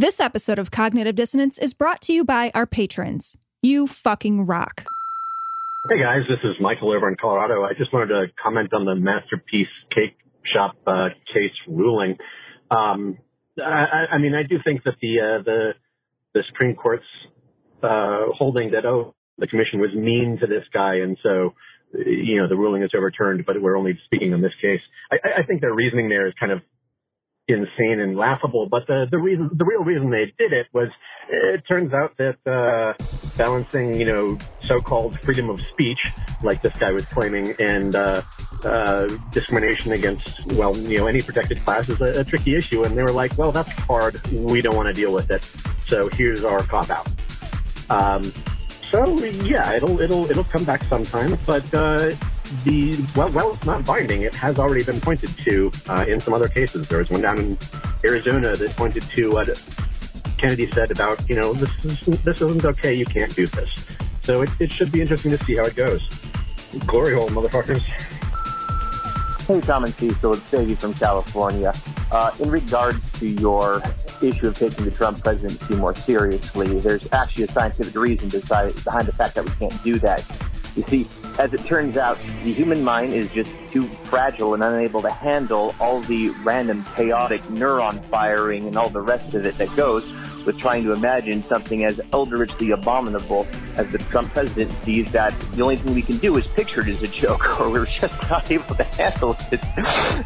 This episode of Cognitive Dissonance is brought to you by our patrons. You fucking rock. Hey guys, this is Michael over in Colorado. I just wanted to comment on the Masterpiece Cake Shop case ruling. I mean, I do think that the Supreme Court's holding that, oh, the commission was mean to this guy, and so, you know, the ruling is overturned, but we're only speaking on this case. I think their reasoning there is kind of insane and laughable, but the real reason they did it was it turns out that balancing, you know, so-called freedom of speech, like this guy was claiming, and discrimination against, well, you know, any protected class is a tricky issue, and they were like, well, that's hard, we don't want to deal with it, so here's our cop-out. So yeah, it'll come back sometime, but it's not binding. It has already been pointed to in some other cases. There was one down in Arizona that pointed to what Kennedy said about, you know, this isn't okay. You can't do this. So it should be interesting to see how it goes. Glory hole, motherfuckers. Hey, Tom and T, so it's Davey from California. In regards to your issue of taking the Trump presidency more seriously, there's actually a scientific reason behind the fact that we can't do that. You see, as it turns out, the human mind is just too fragile and unable to handle all the random chaotic neuron firing and all the rest of it that goes with trying to imagine something as eldritchly abominable as the Trump presidency, that the only thing we can do is picture it as a joke, or we're just not able to handle it.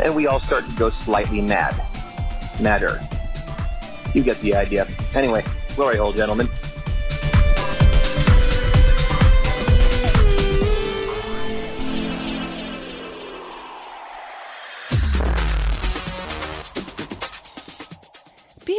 And we all start to go slightly mad. Madder. You get the idea. Anyway, glory hole, gentlemen. Be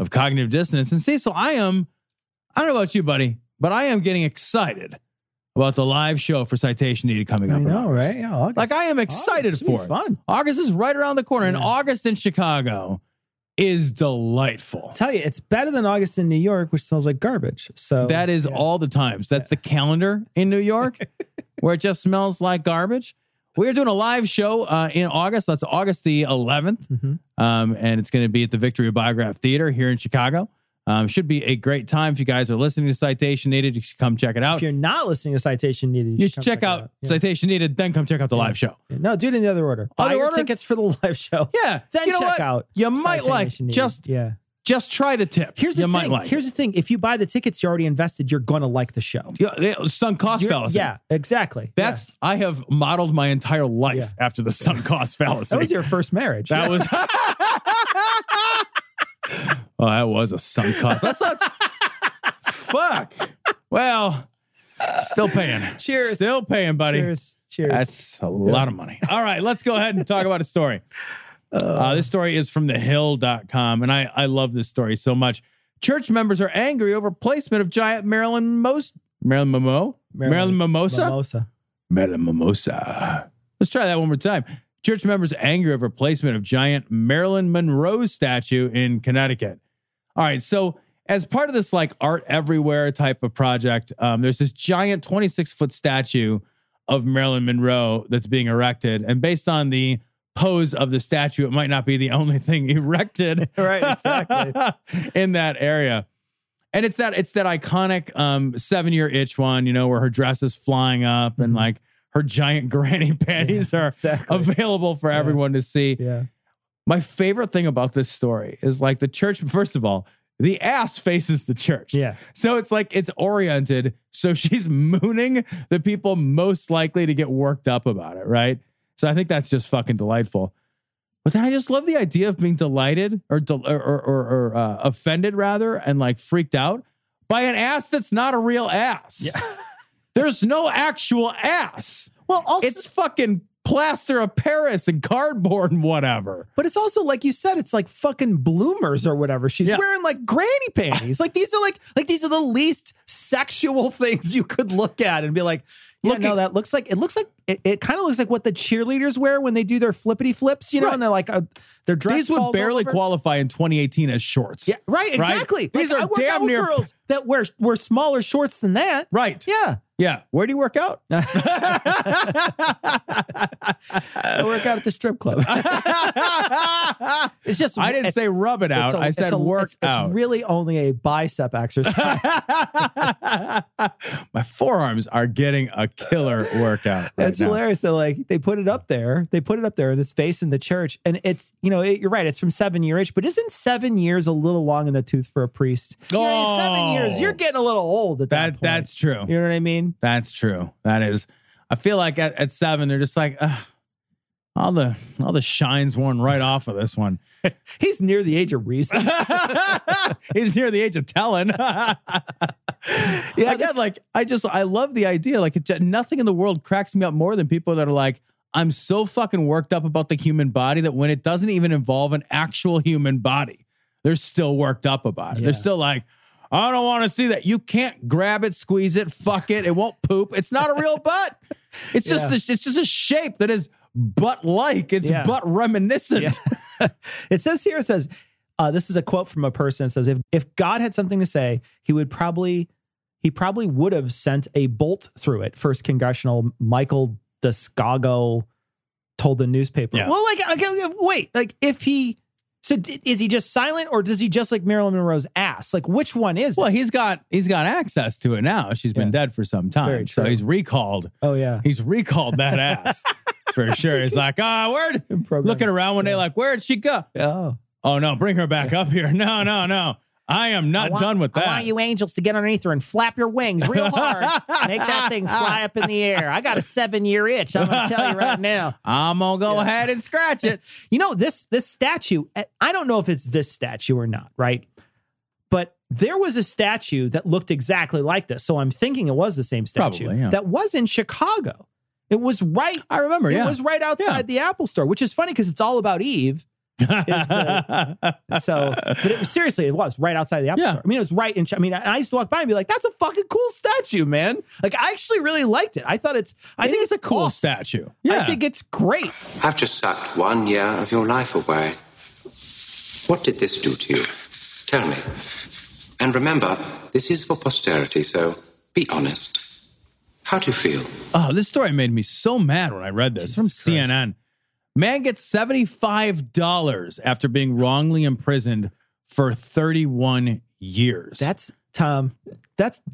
Of Cognitive Dissonance. And Cecil, I don't know about you, buddy, but I am getting excited about the live show for Citation Needed coming up. I know, right? Yeah, August. Like, I am excited for it. Fun. August is right around the corner, and August in Chicago is delightful. I'll tell you, it's better than August in New York, which smells like garbage. So that is all the times. That's the calendar in New York, where it just smells like garbage. We're doing a live show in August. That's August the 11th. Mm-hmm. And it's going to be at the Victory Biograph Theater here in Chicago. Should be a great time. If you guys are listening to Citation Needed, you should come check it out. If you're not listening to Citation Needed, you should check out Citation Needed, then come check out the live show. Yeah. No, do it in the other order. Buy your tickets for the live show. Yeah. Then check out. You might like Needed. Just try the tip. Here's the thing. If you buy the tickets, you're already invested. You're going to like the show. Yeah, sunk cost fallacy. Yeah, exactly. I have modeled my entire life after the sunk cost fallacy. That was your first marriage. That was... Well, that was a sunk cost. That's not... Fuck. Well, still paying. Cheers. Still paying, buddy. Cheers. That's a lot of money. All right, let's go ahead and talk about a story. This story is from TheHill.com, and I love this story so much. Church members are angry over placement of giant Marilyn Mimosa. Let's try that one more time. Church members angry over placement of giant Marilyn Monroe statue in Connecticut. All right, so as part of this like art everywhere type of project, there's this giant 26-foot statue of Marilyn Monroe that's being erected, and based on the pose of the statue, it might not be the only thing erected right, exactly. in that area. And it's that iconic 7-year itch one, you know, where her dress is flying up and like her giant granny panties are available for everyone to see. Yeah. My favorite thing about this story is like the church, first of all, The ass faces the church. Yeah. So it's like it's oriented. So she's mooning the people most likely to get worked up about it, right? So I think that's just fucking delightful. But then I just love the idea of being delighted or offended rather, and like freaked out by an ass that's not a real ass. Yeah. There's no actual ass. Well, also it's fucking plaster of Paris and cardboard and whatever. But it's also, like you said, it's like fucking bloomers or whatever. She's wearing like granny panties. These are the least sexual things you could look at and be like, yeah, no, that looks like, it kind of looks like what the cheerleaders wear when they do their flippity flips, you know, right. And they're like, their dress These would barely over. Qualify in 2018 as shorts. Yeah, right, exactly. Right? These are damn near girls that wear smaller shorts than that. Right. Yeah. Yeah. Where do you work out? I work out at the strip club. It's just. I didn't say rub it out. I said work out. It's really only a bicep exercise. My forearms are getting a killer workout. Right That's now. Hilarious. So like they put it up there. In this face in the church. And it's, you know, you're right. It's from 7 year itch. But isn't 7 years a little long in the tooth for a priest? Oh. You know, 7 years. You're getting a little old at that point. That's true. You know what I mean? That's true. That is. I feel like at 7, they're just like, all the shine's worn right off of this one. He's near the age of reason. He's near the age of telling. Yeah, I love the idea. Like nothing in the world cracks me up more than people that are like, I'm so fucking worked up about the human body that when it doesn't even involve an actual human body, they're still worked up about it. Yeah. They're still like, I don't want to see that. You can't grab it, squeeze it, fuck it. It won't poop. It's not a real butt. It's it's just a shape that is butt-like. It's butt reminiscent. Yeah. It says here, this is a quote from a person. It says, if God had something to say, he probably would have sent a bolt through it. First Congressional, Michael Descago told the newspaper. Yeah. Well, if he... So is he just silent, or does he just like Marilyn Monroe's ass? Like, which one is it? Well, he's got access to it now. She's been dead for some time. So he's recalled. Oh, yeah. He's recalled that ass for sure. He's like, where'd... Looking around one day like, where'd she go? Oh, no, bring her back up here. No. I am not done with that. I want you angels to get underneath her and flap your wings real hard. Make that thing fly up in the air. I got a 7 year itch. I'm going to tell you right now. I'm going to go ahead and scratch it. You know, this statue, I don't know if it's this statue or not, right? But there was a statue that looked exactly like this. So I'm thinking it was the same statue. Probably, yeah. That was in Chicago. It was right. I remember. It was right outside the Apple store, which is funny because it's all about Eve. Seriously, it was right outside the Apple store. I mean, it was right in. I used to walk by and be like, "That's a fucking cool statue, man!" Like, I actually really liked it. I thought I think it's a cool statue. Yeah. I think it's great. I've just sucked 1 year of your life away. What did this do to you? Tell me. And remember, this is for posterity. So be honest. How do you feel? Oh, this story made me so mad when I read this. Jesus from Christ. CNN. Man gets $75 after being wrongly imprisoned for 31 years. That's, Tom,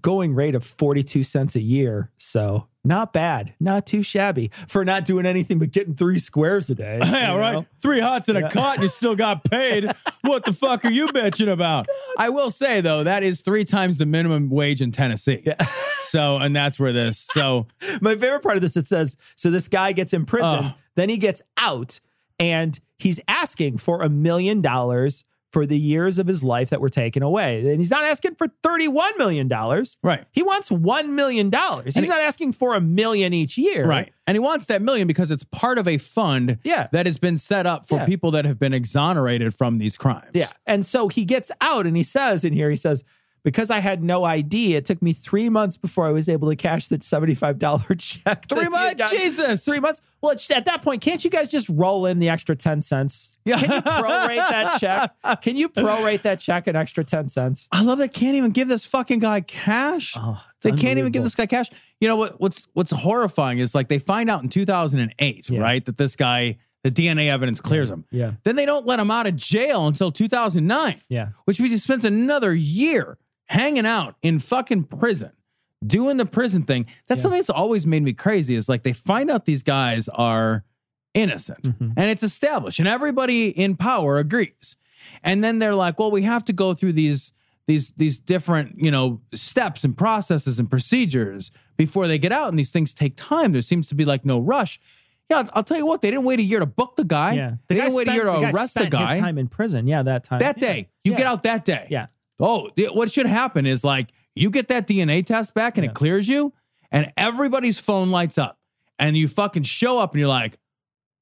going rate of 42 cents a year. So not bad. Not too shabby for not doing anything but getting 3 squares a day. Yeah, right. Know? 3 hots and a cot and you still got paid. What the fuck are you bitching about? I will say, though, that is 3 times the minimum wage in Tennessee. Yeah. So, and that's where this, so. My favorite part of this, it says, so this guy gets in prison. Then he gets out and he's asking for $1 million for the years of his life that were taken away. And he's not asking for $31 million. Right. He wants $1 million. He's not asking for $1 million each year. Right. And he wants that $1 million because it's part of a fund that has been set up for people that have been exonerated from these crimes. Yeah. And so he gets out and he says in here, because I had no ID, it took me 3 months before I was able to cash the $75 check. 3 months? Jesus! 3 months? Well, at that point, can't you guys just roll in the extra 10 cents? Yeah. Can you prorate that check? An extra 10 cents? I love that can't even give this fucking guy cash. Oh, they can't even give this guy cash. You know, what's horrifying is like they find out in 2008, right, that this guy... The DNA evidence clears him. Yeah. Then they don't let him out of jail until 2009. Yeah. Which means he spends another year hanging out in fucking prison, doing the prison thing. That's something that's always made me crazy is like they find out these guys are innocent and it's established and everybody in power agrees. And then they're like, well, we have to go through these these different, you know, steps and processes and procedures before they get out. And these things take time. There seems to be like no rush. Yeah, I'll tell you what, they didn't wait a year to book the guy. Yeah. They didn't wait a year to arrest the guy. His time in prison. Yeah, that time. That day. You get out that day. Yeah. Oh, what should happen is like you get that DNA test back and it clears you and everybody's phone lights up and you fucking show up and you're like,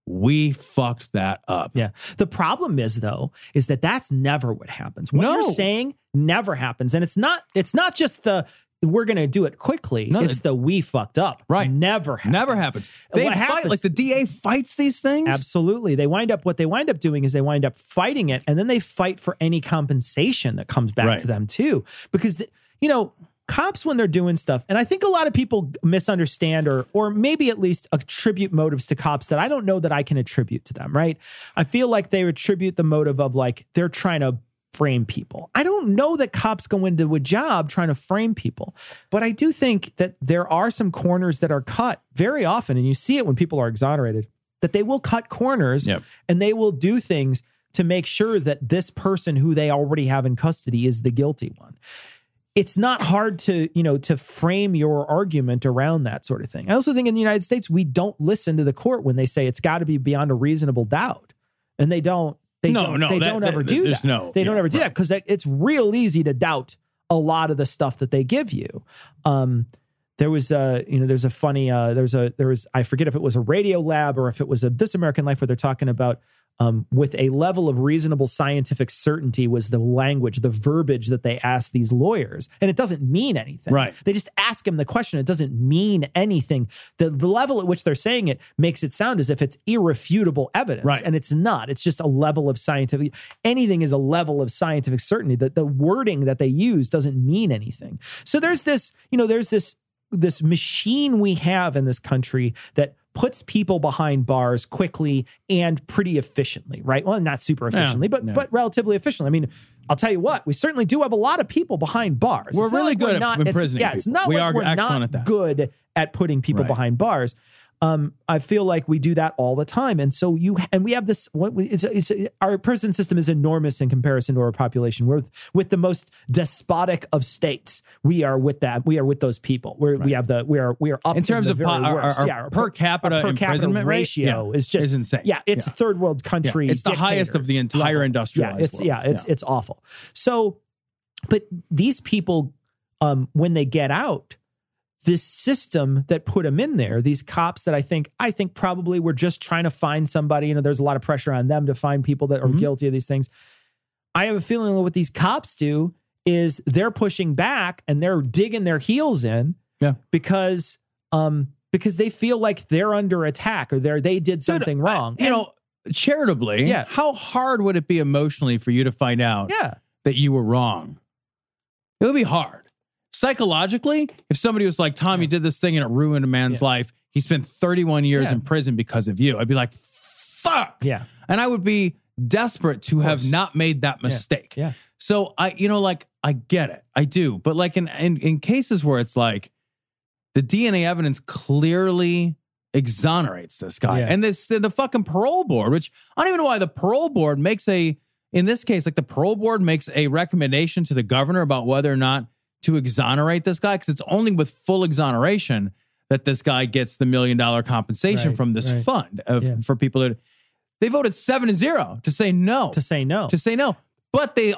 we fucked that up. Yeah. The problem is, though, is that that's never what happens. What you're saying never happens. And it's not just the we're going to do it quickly. No, it's the we fucked up. Right. Never happens. Never happens. They what fight, happens, like the DA fights these things? Absolutely. What they wind up doing is fighting it, and then they fight for any compensation that comes back to them too. Because, you know, cops, when they're doing stuff, and I think a lot of people misunderstand or maybe at least attribute motives to cops that I don't know that I can attribute to them, right? I feel like they attribute the motive of like, they're trying to frame people. I don't know that cops go into a job trying to frame people, but I do think that there are some corners that are cut very often, and you see it when people are exonerated, that they will cut corners and they will do things to make sure that this person who they already have in custody is the guilty one. It's not hard to, you know, to frame your argument around that sort of thing. I also think in the United States, we don't listen to the court when they say it's got to be beyond a reasonable doubt, and they don't. They don't ever do that because it's real easy to doubt a lot of the stuff that they give you. There was I forget if it was a Radio Lab or if it was a This American Life where they're talking about with a level of reasonable scientific certainty was the language, the verbiage that they asked these lawyers. And it doesn't mean anything. Right. They just ask him the question. It doesn't mean anything. The level at which they're saying it makes it sound as if it's irrefutable evidence. Right. And it's not. It's just a level of scientific. Anything is a level of scientific certainty. The wording that they use doesn't mean anything. So there's this machine we have in this country that puts people behind bars quickly and pretty efficiently, right? Well, not super efficiently, but relatively efficiently. I mean, I'll tell you what, we certainly do have a lot of people behind bars. We're really good at imprisoning people. Yeah, it's not like we're not good at putting people behind bars. I feel like we do that all the time. And so we have this, our prison system is enormous in comparison to our population. We're with the most despotic of states. We are with that. We are with those people. We are up in terms of our per capita imprisonment ratio is insane. Yeah. It's a third world country. It's the highest of the entire industrialized world. It's awful. So, but these people, when they get out, this system that put them in there, these cops that I think probably were just trying to find somebody. You know, there's a lot of pressure on them to find people that are guilty of these things. I have a feeling what these cops do is they're pushing back and they're digging their heels in because they feel like they're under attack or they did something wrong. Charitably, how hard would it be emotionally for you to find out that you were wrong? It would be hard. Psychologically, if somebody was like, Tom, you did this thing and it ruined a man's life. He spent 31 years in prison because of you. I'd be like, fuck. Yeah. And I would be desperate to have not made that mistake. Yeah. So I get it. I do. But like in cases where it's like the DNA evidence clearly exonerates this guy and this, the fucking parole board, which I don't even know why the parole board makes a recommendation to the governor about whether or not to exonerate this guy, because it's only with full exoneration that this guy gets the $1 million compensation from this fund for people that they voted 7-0 to say no. But they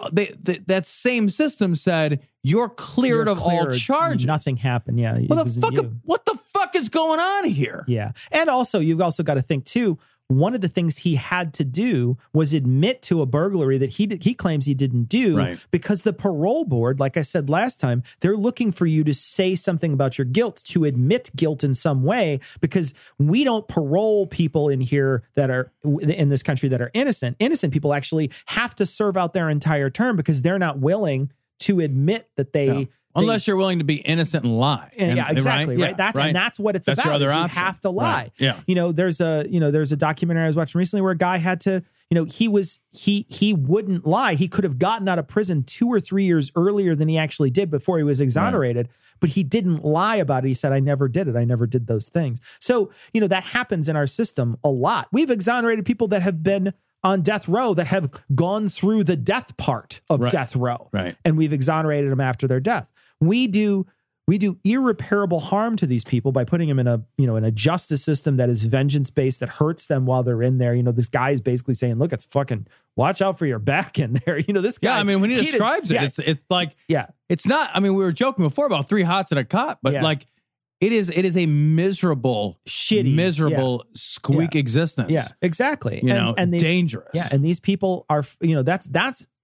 that same system said you're cleared of all charges. Nothing happened. Yeah. What the fuck is going on here? Yeah. And also you've also got to think too. One of the things he had to do was admit to a burglary that he claims he didn't do because the parole board, like I said last time, they're looking for you to say something about your guilt, to admit guilt in some way, because we don't parole people in here that are in this country that are innocent. Innocent people actually have to serve out their entire term because they're not willing to admit that they... No. Unless you're willing to be innocent and lie. Right? Yeah, and that's what it's about. Your other option. You have to lie. Right. Yeah. You know, there's a documentary I was watching recently where a guy had to, you know, he wouldn't lie. He could have gotten out of prison 2 or 3 years earlier than he actually did before he was exonerated, but he didn't lie about it. He said, I never did it. I never did those things. So, you know, that happens in our system a lot. We've exonerated people that have been on death row that have gone through the death part of death row. Right. And we've exonerated them after their death. We do irreparable harm to these people by putting them in a, you know, in a justice system that is vengeance-based, that hurts them while they're in there. You know, this guy is basically saying, look, it's fucking, watch out for your back in there. You know, this guy. Yeah, I mean, when he describes it, it's like, it's not, I mean, we were joking before about three hots and a cop, but like, it is a miserable, shitty, squeak existence. Yeah, exactly. You know, and dangerous. Yeah, and these people are, you know, that's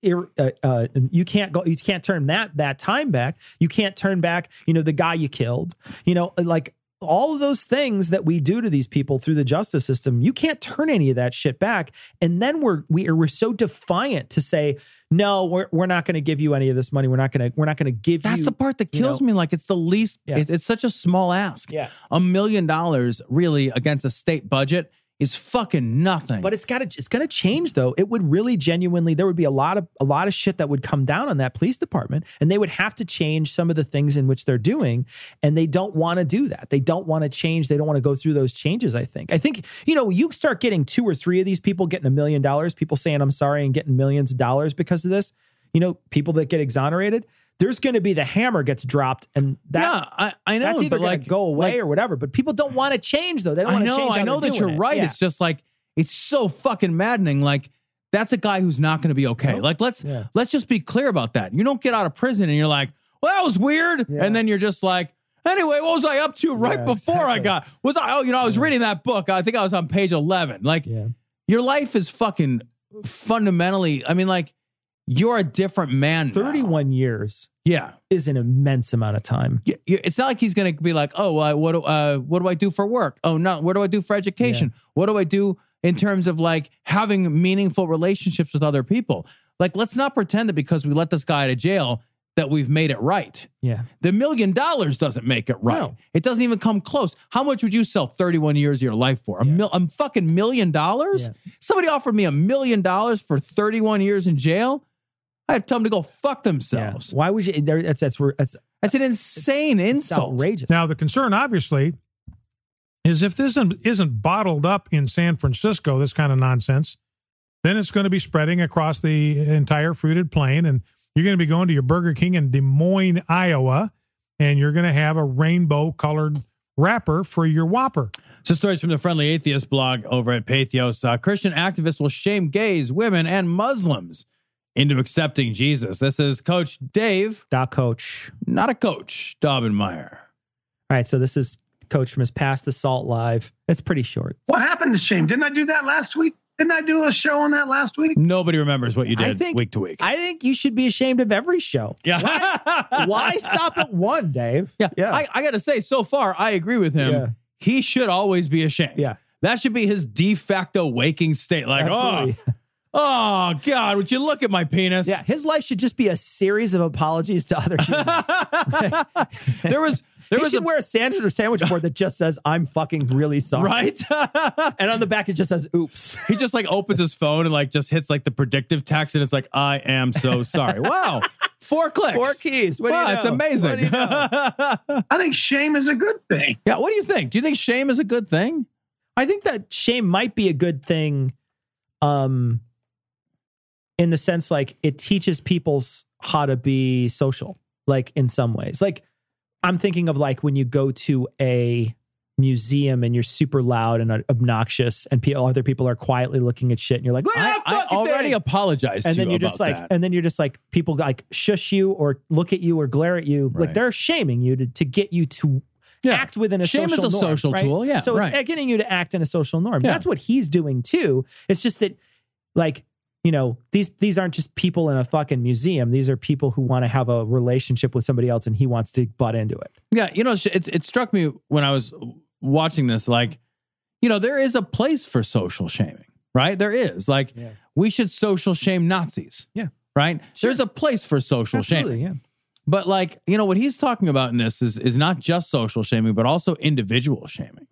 you can't go, you can't turn that time back. You can't turn back, you know, the guy you killed, you know, like all of those things that we do to these people through the justice system. You can't turn any of that shit back. And then we're so defiant to say, no, we're not going to give you any of this money. We're not going to give you. That's the part that kills me. Like, it's the least, it's such a small ask. Yeah. $1 million really against a state budget is fucking nothing. But it's got to change though. It would really genuinely, there would be a lot of shit that would come down on that police department, and they would have to change some of the things in which they're doing, and they don't want to do that. They don't want to change. They don't want to go through those changes, I think. I think, you know, you start getting 2 or 3 of these people getting $1 million, people saying I'm sorry and getting millions of dollars because of this, you know, people that get exonerated, there's going to be the hammer gets dropped, and that I know that's either going to go away or whatever. But people don't want to change though. They don't want to change. I know that you're right. Yeah. It's just like, it's so fucking maddening. Like, that's a guy who's not going to be okay. Nope. Like, let's just be clear about that. You don't get out of prison and you're like, well, that was weird, and then you're just like, anyway, what was I up to before I got? I was reading that book. I think I was on page 11. Like, your life is fucking fundamentally. I mean, like, you're a different man. 31 years. Yeah. Is an immense amount of time. Yeah, it's not like he's going to be like, what do I do for work? Oh, no. What do I do for education? Yeah. What do I do in terms of like having meaningful relationships with other people? Like, let's not pretend that because we let this guy out of jail that we've made it right. Yeah. The $1 million doesn't make it right. No. It doesn't even come close. How much would you sell 31 years of your life for? A fucking $1 million? Yeah. Somebody offered me $1 million for 31 years in jail. I have to tell them to go fuck themselves. Yeah. Why would you? That's an insane insult. It's outrageous. Now, the concern, obviously, is if this isn't bottled up in San Francisco, this kind of nonsense, then it's going to be spreading across the entire fruited plain, and you're going to be going to your Burger King in Des Moines, Iowa, and you're going to have a rainbow-colored wrapper for your Whopper. So stories from the Friendly Atheist blog over at Pathos. Christian activists will shame gays, women, and Muslims into accepting Jesus. This is Coach Dave. Doc Coach. Not a coach, Daubenmeier. All right, so this is Coach from his Past the Salt Live. It's pretty short. What happened to shame? Didn't I do that last week? Didn't I do a show on that last week? Nobody remembers what you did week to week. I think you should be ashamed of every show. Yeah. Why stop at one, Dave? Yeah. I got to say, so far, I agree with him. Yeah. He should always be ashamed. Yeah. That should be his de facto waking state. Like, absolutely. Oh, God, would you look at my penis? Yeah, his life should just be a series of apologies to other humans. He should wear a sandwich board that just says, I'm fucking really sorry. Right? And on the back, it just says, oops. He just like opens his phone and like just hits like the predictive text, and it's like, I am so sorry. Wow. 4 clicks. 4 keys. What do you know? It's amazing. I think shame is a good thing. Yeah, what do you think? Do you think shame is a good thing? I think that shame might be a good thing. In the sense, like, it teaches people how to be social, like, in some ways. Like, I'm thinking of, like, when you go to a museum and you're super loud and obnoxious and other people are quietly looking at shit and you're like, I already apologized to you about that. And then you're just like, people, like, shush you or look at you or glare at you. Right. Like, they're shaming you to get you to... Yeah. Act within a shame social norm. Shame is a norm, social tool, yeah. So it's getting you to act in a social norm. Yeah. That's what he's doing too. It's just that, like, you know, these aren't just people in a fucking museum. These are people who want to have a relationship with somebody else, and he wants to butt into it. Yeah, you know, it struck me when I was watching this, like, you know, there is a place for social shaming, right? There is. Like, we should social shame Nazis. Yeah. Right? Sure. There's a place for social shaming. Absolutely, yeah. But like, you know, what he's talking about in this is not just social shaming, but also individual shaming.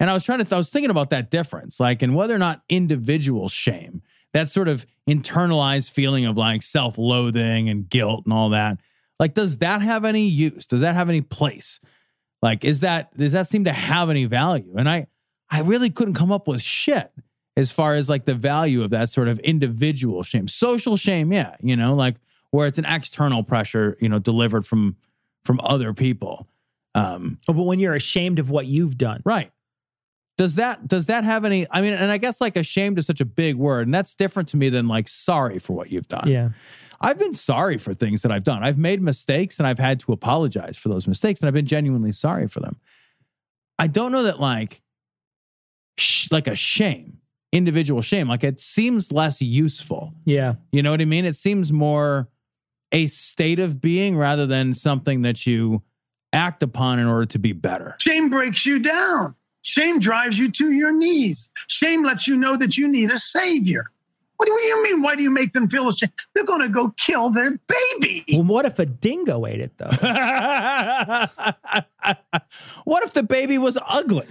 And I was thinking about that difference, like, and whether or not individual shame, that sort of internalized feeling of like self-loathing and guilt and all that, like, does that have any use? Does that have any place? Like, does that seem to have any value? And I really couldn't come up with shit. as far as like the value of that sort of individual shame. Social shame, yeah, you know, like where it's an external pressure, you know, delivered from other people. But when you're ashamed of what you've done. Right. Does that have any, I mean, and I guess like ashamed is such a big word, and that's different to me than like sorry for what you've done. Yeah. I've been sorry for things that I've done. I've made mistakes and I've had to apologize for those mistakes, and I've been genuinely sorry for them. I don't know that like a shame, individual shame, like it seems less useful. Yeah. You know what I mean? It seems more a state of being rather than something that you act upon in order to be better. Shame breaks you down. Shame drives you to your knees. Shame lets you know that you need a savior. What do you mean? Why do you make them feel ashamed? They're going to go kill their baby. Well, what if a dingo ate it, though? What if the baby was ugly?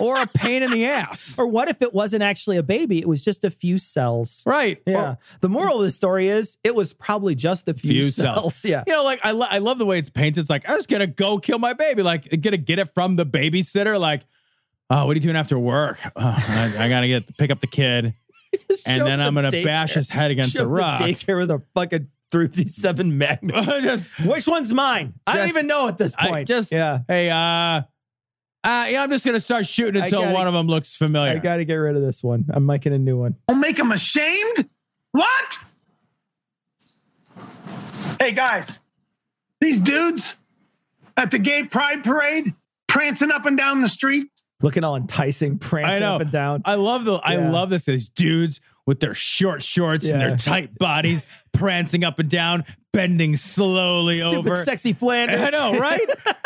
Or a pain in the ass? Or what if it wasn't actually a baby? It was just a few cells. Right. Yeah. Well, the moral of the story is it was probably just a few cells. Yeah. You know, like I love the way it's painted. It's like, I'm just going to go kill my baby. Like, going to get it from the babysitter. Like, oh, what are you doing after work? Oh, I got to pick up the kid. And then I'm going to bash his head against the rock. Take care of the fucking 357 Magnum. Which one's mine? I don't even know at this point. Yeah, I'm just going to start shooting until one of them looks familiar. I got to get rid of this one. I'm making a new one. I'll make them ashamed? What? Hey, guys. These dudes at the gay pride parade prancing up and down the streets. Looking all enticing, prancing up and down. I love this. These dudes with their short shorts and their tight bodies prancing up and down, bending slowly over. Stupid sexy Flanders. I know, right?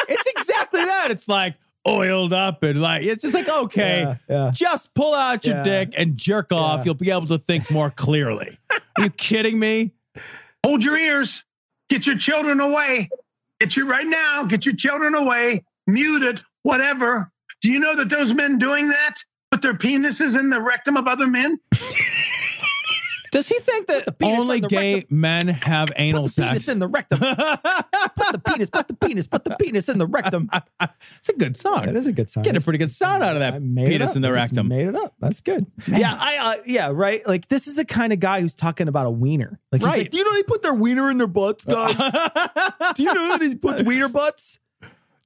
It's exactly that. It's like oiled up and like, it's just like, okay, just pull out your dick and jerk off. You'll be able to think more clearly. Are you kidding me? Hold your ears. Get your children away. Get your children away. Muted, whatever. Do you know that those men doing that put their penises in the rectum of other men? Does he think that only gay men have anal sex? Put the penis in the rectum. Put the penis in the rectum. It's a good song. It is a good song. Get a pretty good sound out of that penis in the rectum. Made it up. That's good. Man. Yeah, right. Like, this is the kind of guy who's talking about a wiener. Like, he's like, do you know they put their wiener in their butts, guys? Do you know they put wiener butts?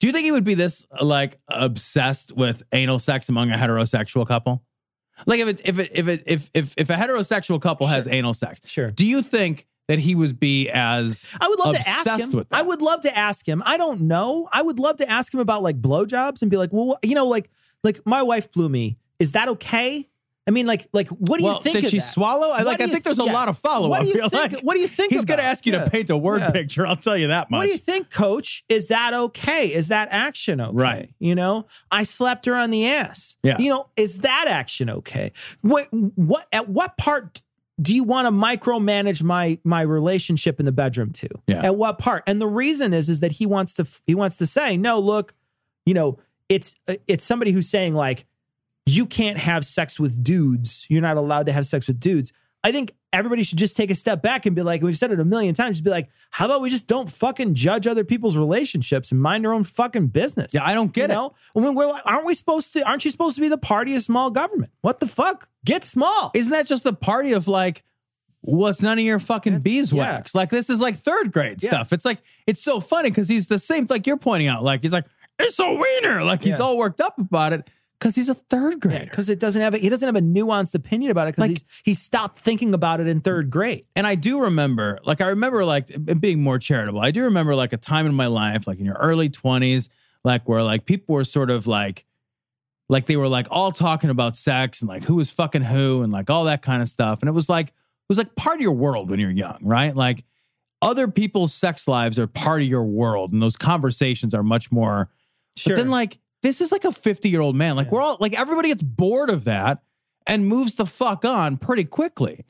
Do you think he would be this like obsessed with anal sex among a heterosexual couple? Like if a heterosexual couple has anal sex, do you think that he would be as obsessed with that? I would love to ask him. I don't know. I would love to ask him about like blowjobs and be like, well, you know, like my wife blew me. Is that okay? I mean, like, what do you think? Did she swallow? I think there's a lot of follow up. What do you think? He's going to ask you to paint a word picture. I'll tell you that much. What do you think, Coach? Is that okay? Is that action okay? Right. You know, I slapped her on the ass. Yeah. You know, is that action okay? At what part do you want to micromanage my relationship in the bedroom to? Yeah. At what part? And the reason is that he wants to say, no, look, you know, it's somebody who's saying like, you can't have sex with dudes. You're not allowed to have sex with dudes. I think everybody should just take a step back and be like, we've said it a million times, just be like, how about we just don't fucking judge other people's relationships and mind our own fucking business? Yeah, I don't get it. I mean, aren't you supposed to be the party of small government? What the fuck? Get small. Isn't that just the party of like, well, it's none of your fucking beeswax? Yeah. Like, this is like third grade stuff. It's like, it's so funny because he's the same, like you're pointing out, like, he's like, it's a wiener. Like he's all worked up about it. Because he's a third grader. Because he doesn't have a nuanced opinion about it. Because like, he stopped thinking about it in third grade. And I do remember, like, being more charitable. I do remember, like, a time in my life, like in your early 20s, like where like people were sort of like they were like all talking about sex and like who was fucking who and like all that kind of stuff. And it was like part of your world when you're young, right? Like other people's sex lives are part of your world, and those conversations are much more. Sure. But then like. This is like a 50-year-old man. Like we're all like everybody gets bored of that and moves the fuck on pretty quickly.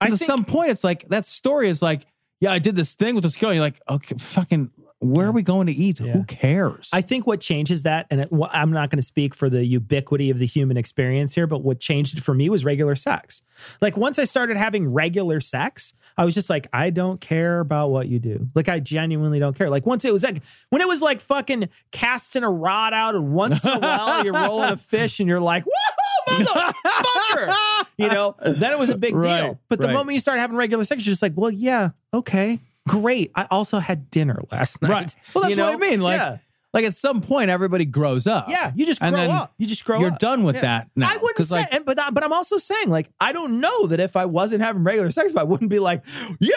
At some point, it's like that story is like, yeah, I did this thing with this girl. And you're like, okay, fucking, where are we going to eat? Yeah. Who cares? I think what changes that, and I'm not going to speak for the ubiquity of the human experience here, but what changed it for me was regular sex. Like once I started having regular sex, I was just like, I don't care about what you do. Like, I genuinely don't care. Like, once it was like, when it was like fucking casting a rod out and once in a while you're rolling a fish and you're like, woohoo, motherfucker. You know, then it was a big deal. But the moment you start having regular sex, you're just like, well, yeah, okay, great. I also had dinner last night. Right. Well, that's what I mean. Like, like at some point, everybody grows up. Yeah, you just grow up. You just grow up. You're done with that now. I wouldn't say, but I'm also saying, like, I don't know that if I wasn't having regular sex, if I wouldn't be like, you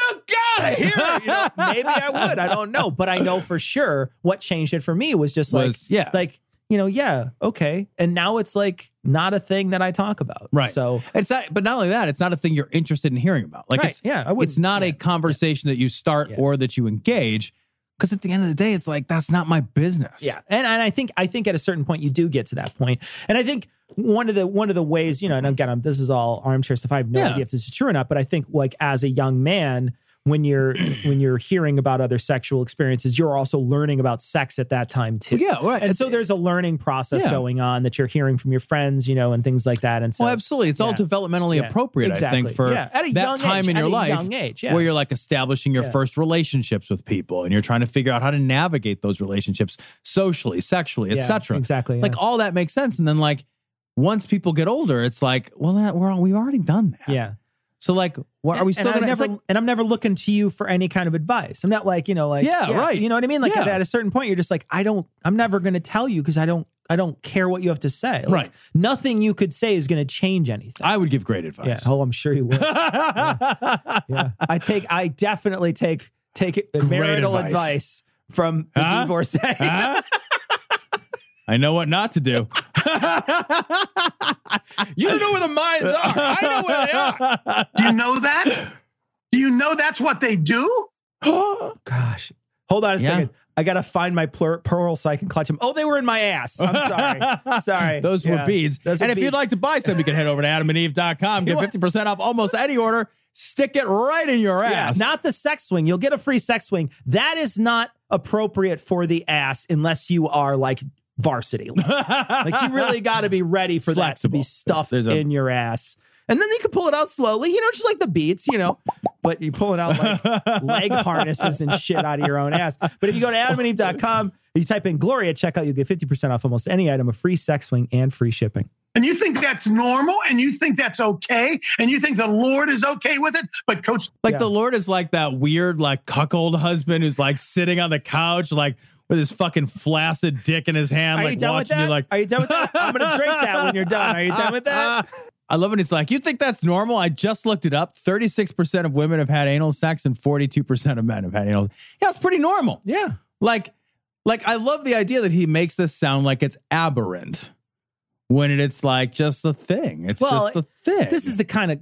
gotta hear it. You know, maybe I would. I don't know. But I know for sure what changed it for me was just like, you know, okay. And now it's like not a thing that I talk about. Right. So it's not, but not only that, it's not a thing you're interested in hearing about. Like, it's not a conversation that you start or that you engage. Because at the end of the day, it's like, that's not my business. Yeah. And I think at a certain point, you do get to that point. And I think one of the ways, you know, and again, this is all armchair stuff. I have no idea if this is true or not, but I think like as a young man, when you're hearing about other sexual experiences, you're also learning about sex at that time too. Well, yeah, right. And so there's a learning process going on that you're hearing from your friends, you know, and things like that. And so, well, absolutely, it's all developmentally appropriate, exactly. I think, for at a that time in your life, where you're like establishing your first relationships with people, and you're trying to figure out how to navigate those relationships socially, sexually, etc. Exactly. Like all that makes sense. And then like once people get older, it's like, well, we've already done that. Yeah. So like, what are we still going to? And I'm never looking to you for any kind of advice. I'm not like, you know, like, you know what I mean? Like at a certain point, you're just like, I'm never going to tell you because I don't care what you have to say. Like, nothing you could say is going to change anything. I would give great advice. Yeah. Oh, I'm sure you would. I definitely take marital advice from the divorcee. I know what not to do. You don't know where the minds are. I know where they are. Do you know that? Do you know that's what they do? Gosh. Hold on a second. I got to find my pearl so I can clutch them. Oh, they were in my ass. I'm sorry. Those were beads. If you'd like to buy some, you can head over to adamandeve.com. Get 50% off almost any order. Stick it right in your ass. Not the sex swing. You'll get a free sex swing. That is not appropriate for the ass unless you are like varsity. Like you really got to be ready for Flexible. That to be stuffed in your ass. And then you can pull it out slowly, you know, just like the beats, you know, but you're pulling out like leg harnesses and shit out of your own ass. But if you go to adamandeve.com, you type in Glory at checkout, you'll get 50% off almost any item, a free sex swing and free shipping. And you think that's normal and you think that's okay and you think the Lord is okay with it, but Coach... Like the Lord is like that weird like cuckold husband who's like sitting on the couch like with his fucking flaccid dick in his hand. Are you done with that? You like, are you done with that? I'm going to drink that when you're done. Are you done with that? I love it. It's like, you think that's normal? I just looked it up. 36% of women have had anal sex and 42% of men have had anal sex. Yeah, it's pretty normal. Yeah. Like I love the idea that he makes this sound like it's aberrant. When it's like just the thing. It's just the thing. This is the kind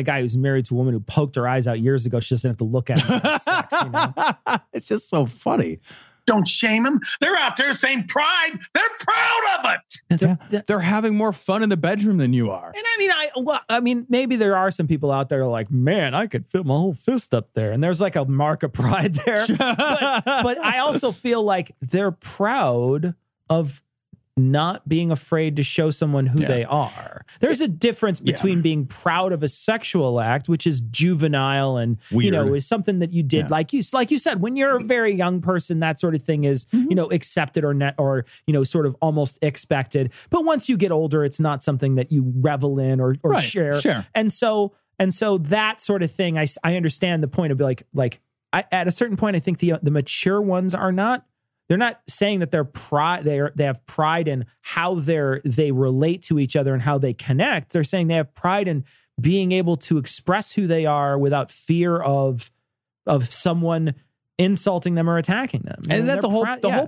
of guy who's married to a woman who poked her eyes out years ago. She doesn't have to look at him. Sex, you know? It's just so funny. Don't shame them. They're out there saying pride. They're proud of it. They're having more fun in the bedroom than you are. And I mean, maybe there are some people out there who are like, man, I could fit my whole fist up there. And there's like a mark of pride there. but I also feel like they're proud of not being afraid to show someone who they are. There's a difference between being proud of a sexual act, which is juvenile and, weird. You know, is something that you did. Like you said, when you're a very young person, that sort of thing is, you know, accepted or not, or, you know, sort of almost expected. But once you get older, it's not something that you revel in or share. Sure. And so that sort of thing, I understand the point of like, at a certain point, I think the mature ones are not. They're not saying that they have pride in how they relate to each other and how they connect. They're saying they have pride in being able to express who they are without fear of someone insulting them or attacking them. And that's the whole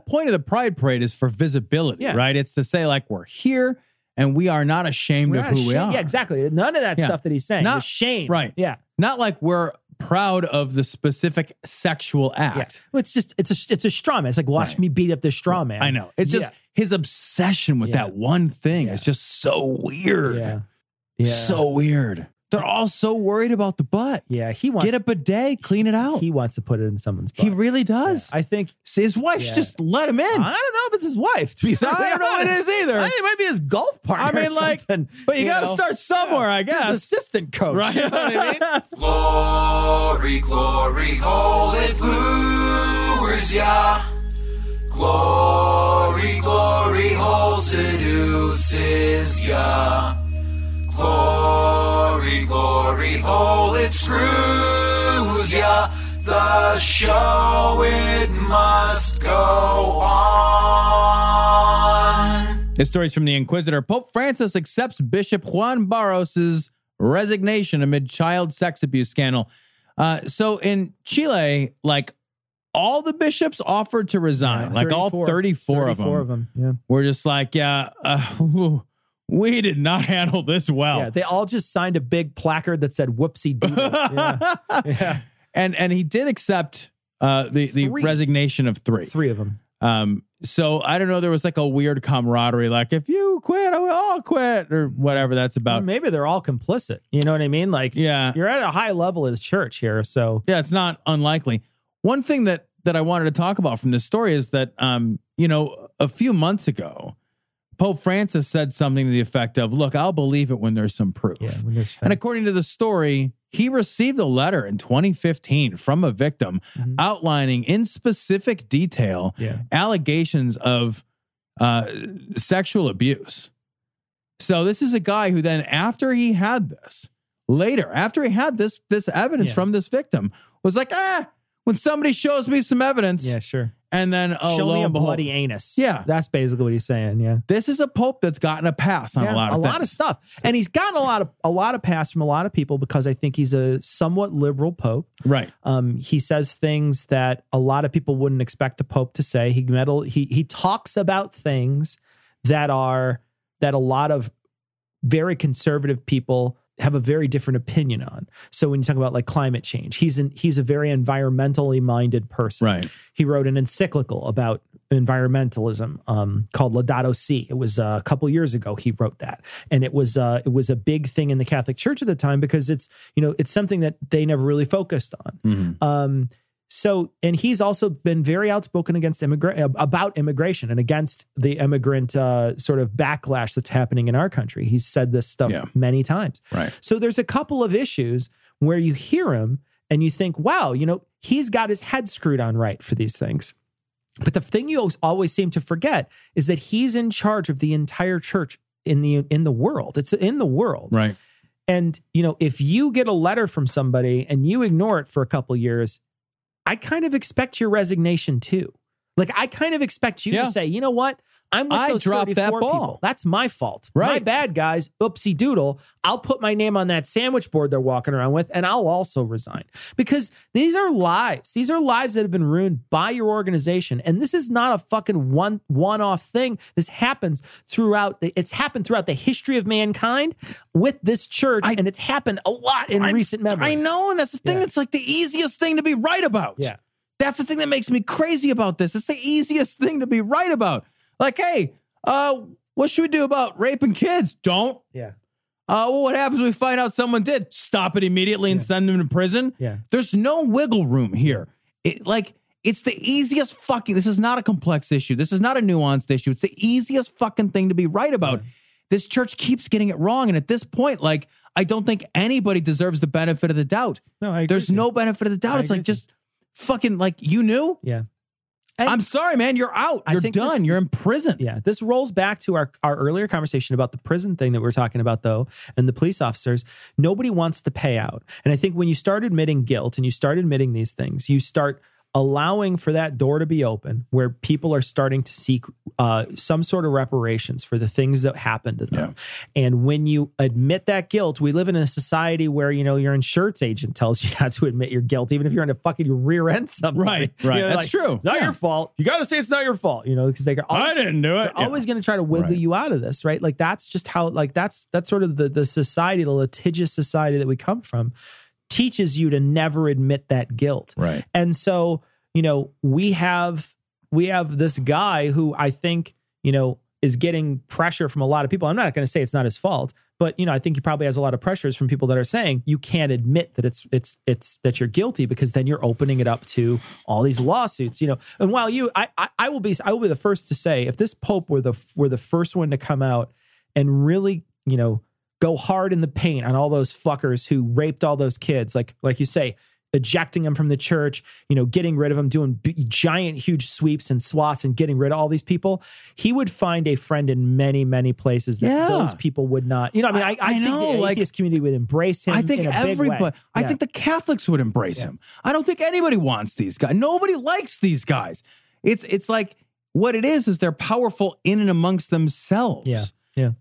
point of the Pride Parade is for visibility, right? It's to say like, we're here and we are not ashamed of who we are. Yeah, exactly. None of that stuff that he's saying. Not shame. Right. Yeah. Not like we're proud of the specific sexual act. Yeah. Well, it's just, it's a straw man. It's like, watch me beat up this straw man. I know. It's just his obsession with that one thing is just so weird. Yeah. So weird. They're all so worried about the butt. Yeah. He wants... Get a bidet, clean it out. He wants to put it in someone's butt. He really does. Yeah. I think... See, his wife just let him in. I don't know if it's his wife. To be fair. I don't know what it is either. I think it might be his golf partner. I mean, like... But you got to start somewhere, I guess. His assistant coach. Right. You know what I mean? Glory, glory, hole it lures ya. Glory, glory, hole seduces ya. screws ya. The show, it must go on. This story's from The Inquisitor. Pope Francis accepts Bishop Juan Barros's resignation amid child sex abuse scandal. So in Chile, like, all the bishops offered to resign. Yeah, like, all 34 of them. Yeah. We're just like, yeah, we did not handle this well. Yeah, they all just signed a big placard that said, whoopsie doodle. Yeah. Yeah. And he did accept the resignation of three of them. So I don't know. There was like a weird camaraderie, like if you quit, I will all quit, or whatever that's about. Well, maybe they're all complicit. You know what I mean? Like, yeah, you're at a high level of the church here, so yeah, it's not unlikely. One thing that I wanted to talk about from this story is that you know, a few months ago, Pope Francis said something to the effect of, "Look, I'll believe it when there's some proof." Yeah, when there's facts. And according to the story, he received a letter in 2015 from a victim outlining in specific detail allegations of sexual abuse. So this is a guy who then, after he had this, later, after he had this evidence from this victim, was like, when somebody shows me some evidence. Yeah, sure. And then, show me a bloody anus. Yeah. That's basically what he's saying. Yeah. This is a pope that's gotten a pass on a lot of stuff. And he's gotten a lot of pass from a lot of people because I think he's a somewhat liberal pope. Right. He says things that a lot of people wouldn't expect the pope to say. He talks about things that a lot of very conservative people have a very different opinion on. So when you talk about like climate change, he's a very environmentally minded person. Right. He wrote an encyclical about environmentalism called Laudato Si. It was a couple years ago he wrote that. And it was a big thing in the Catholic Church at the time because it's, you know, it's something that they never really focused on. Mm-hmm. So, and he's also been very outspoken against about immigration and against the immigrant sort of backlash that's happening in our country. He's said this stuff many times. Right. So there's a couple of issues where you hear him and you think, wow, you know, he's got his head screwed on right for these things. But the thing you always seem to forget is that he's in charge of the entire church in the world. It's in the world. Right. And, you know, if you get a letter from somebody and you ignore it for a couple of years, I kind of expect your resignation too. Like, I kind of expect you to say, you know what? I'm with those 34 people. That's my fault. Right. My bad, guys. Oopsie doodle. I'll put my name on that sandwich board they're walking around with, and I'll also resign. Because these are lives. These are lives that have been ruined by your organization. And this is not a fucking one-off thing. This happens throughout. It's happened throughout the history of mankind with this church, and it's happened a lot in recent memory. I know, and that's the thing that's like the easiest thing to be right about. Yeah. That's the thing that makes me crazy about this. It's the easiest thing to be right about. Like, hey, what should we do about raping kids? Don't. Yeah. Well, what happens when we find out someone did? Stop it immediately and send them to prison. Yeah. There's no wiggle room here. It's the easiest fucking... This is not a complex issue. This is not a nuanced issue. It's the easiest fucking thing to be right about. Yeah. This church keeps getting it wrong. And at this point, like, I don't think anybody deserves the benefit of the doubt. No, I agree. There's no benefit of the doubt. It's like, just... Fucking, like, you knew? Yeah. And I'm sorry, man. You're out. You're done. You're in prison. Yeah. This rolls back to our earlier conversation about the prison thing that we were talking about, though, and the police officers. Nobody wants to pay out. And I think when you start admitting guilt and you start admitting these things, you start allowing for that door to be open where people are starting to seek some sort of reparations for the things that happened to them. Yeah. And when you admit that guilt, we live in a society where, you know, your insurance agent tells you not to admit your guilt, even if you're in a fucking rear end something. Right, right. You know, that's like, true. Not your fault. You got to say it's not your fault, you know, because they're always, I didn't do it. They're always going to try to wiggle you out of this, right? Like, that's just how, like, that's sort of the society, the litigious society that we come from. Teaches you to never admit that guilt. Right. And so, you know, we have this guy who I think, you know, is getting pressure from a lot of people. I'm not going to say it's not his fault, but, you know, I think he probably has a lot of pressures from people that are saying you can't admit that it's that you're guilty, because then you're opening it up to all these lawsuits, you know. And while I will be the first to say, if this pope were the first one to come out and really, you know, go hard in the paint on all those fuckers who raped all those kids. Like you say, ejecting them from the church, you know, getting rid of them, doing giant, huge sweeps and swats and getting rid of all these people. He would find a friend in many, many places that those people would not. You know, I mean, I know, think the atheist community would embrace him. I think everybody, I think the Catholics would embrace him. I don't think anybody wants these guys. Nobody likes these guys. It's like what it is they're powerful in and amongst themselves. Yeah. Yeah.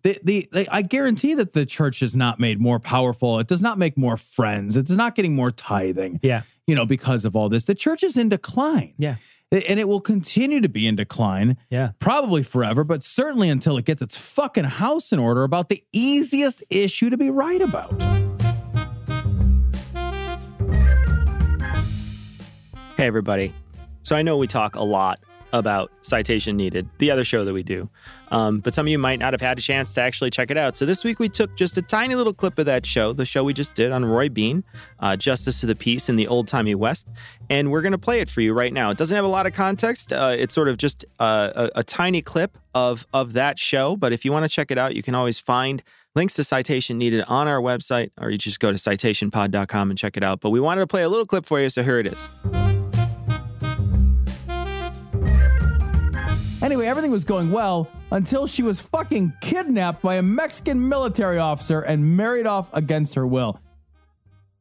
I guarantee that the church is not made more powerful. It does not make more friends. It's not getting more tithing. Yeah. You know, because of all this, the church is in decline. Yeah. And it will continue to be in decline. Yeah. Probably forever, but certainly until it gets its fucking house in order about the easiest issue to be right about. Hey, everybody. So I know we talk a lot about Citation Needed, the other show that we do. But some of you might not have had a chance to actually check it out. So this week we took just a tiny little clip of that show, the show we just did on Roy Bean, Justice of the Peace in the Old-Timey West. And we're going to play it for you right now. It doesn't have a lot of context. It's sort of just a tiny clip of that show. But if you want to check it out, you can always find links to Citation Needed on our website, or you just go to citationpod.com and check it out. But we wanted to play a little clip for you, so here it is. Anyway, everything was going well until she was fucking kidnapped by a Mexican military officer and married off against her will.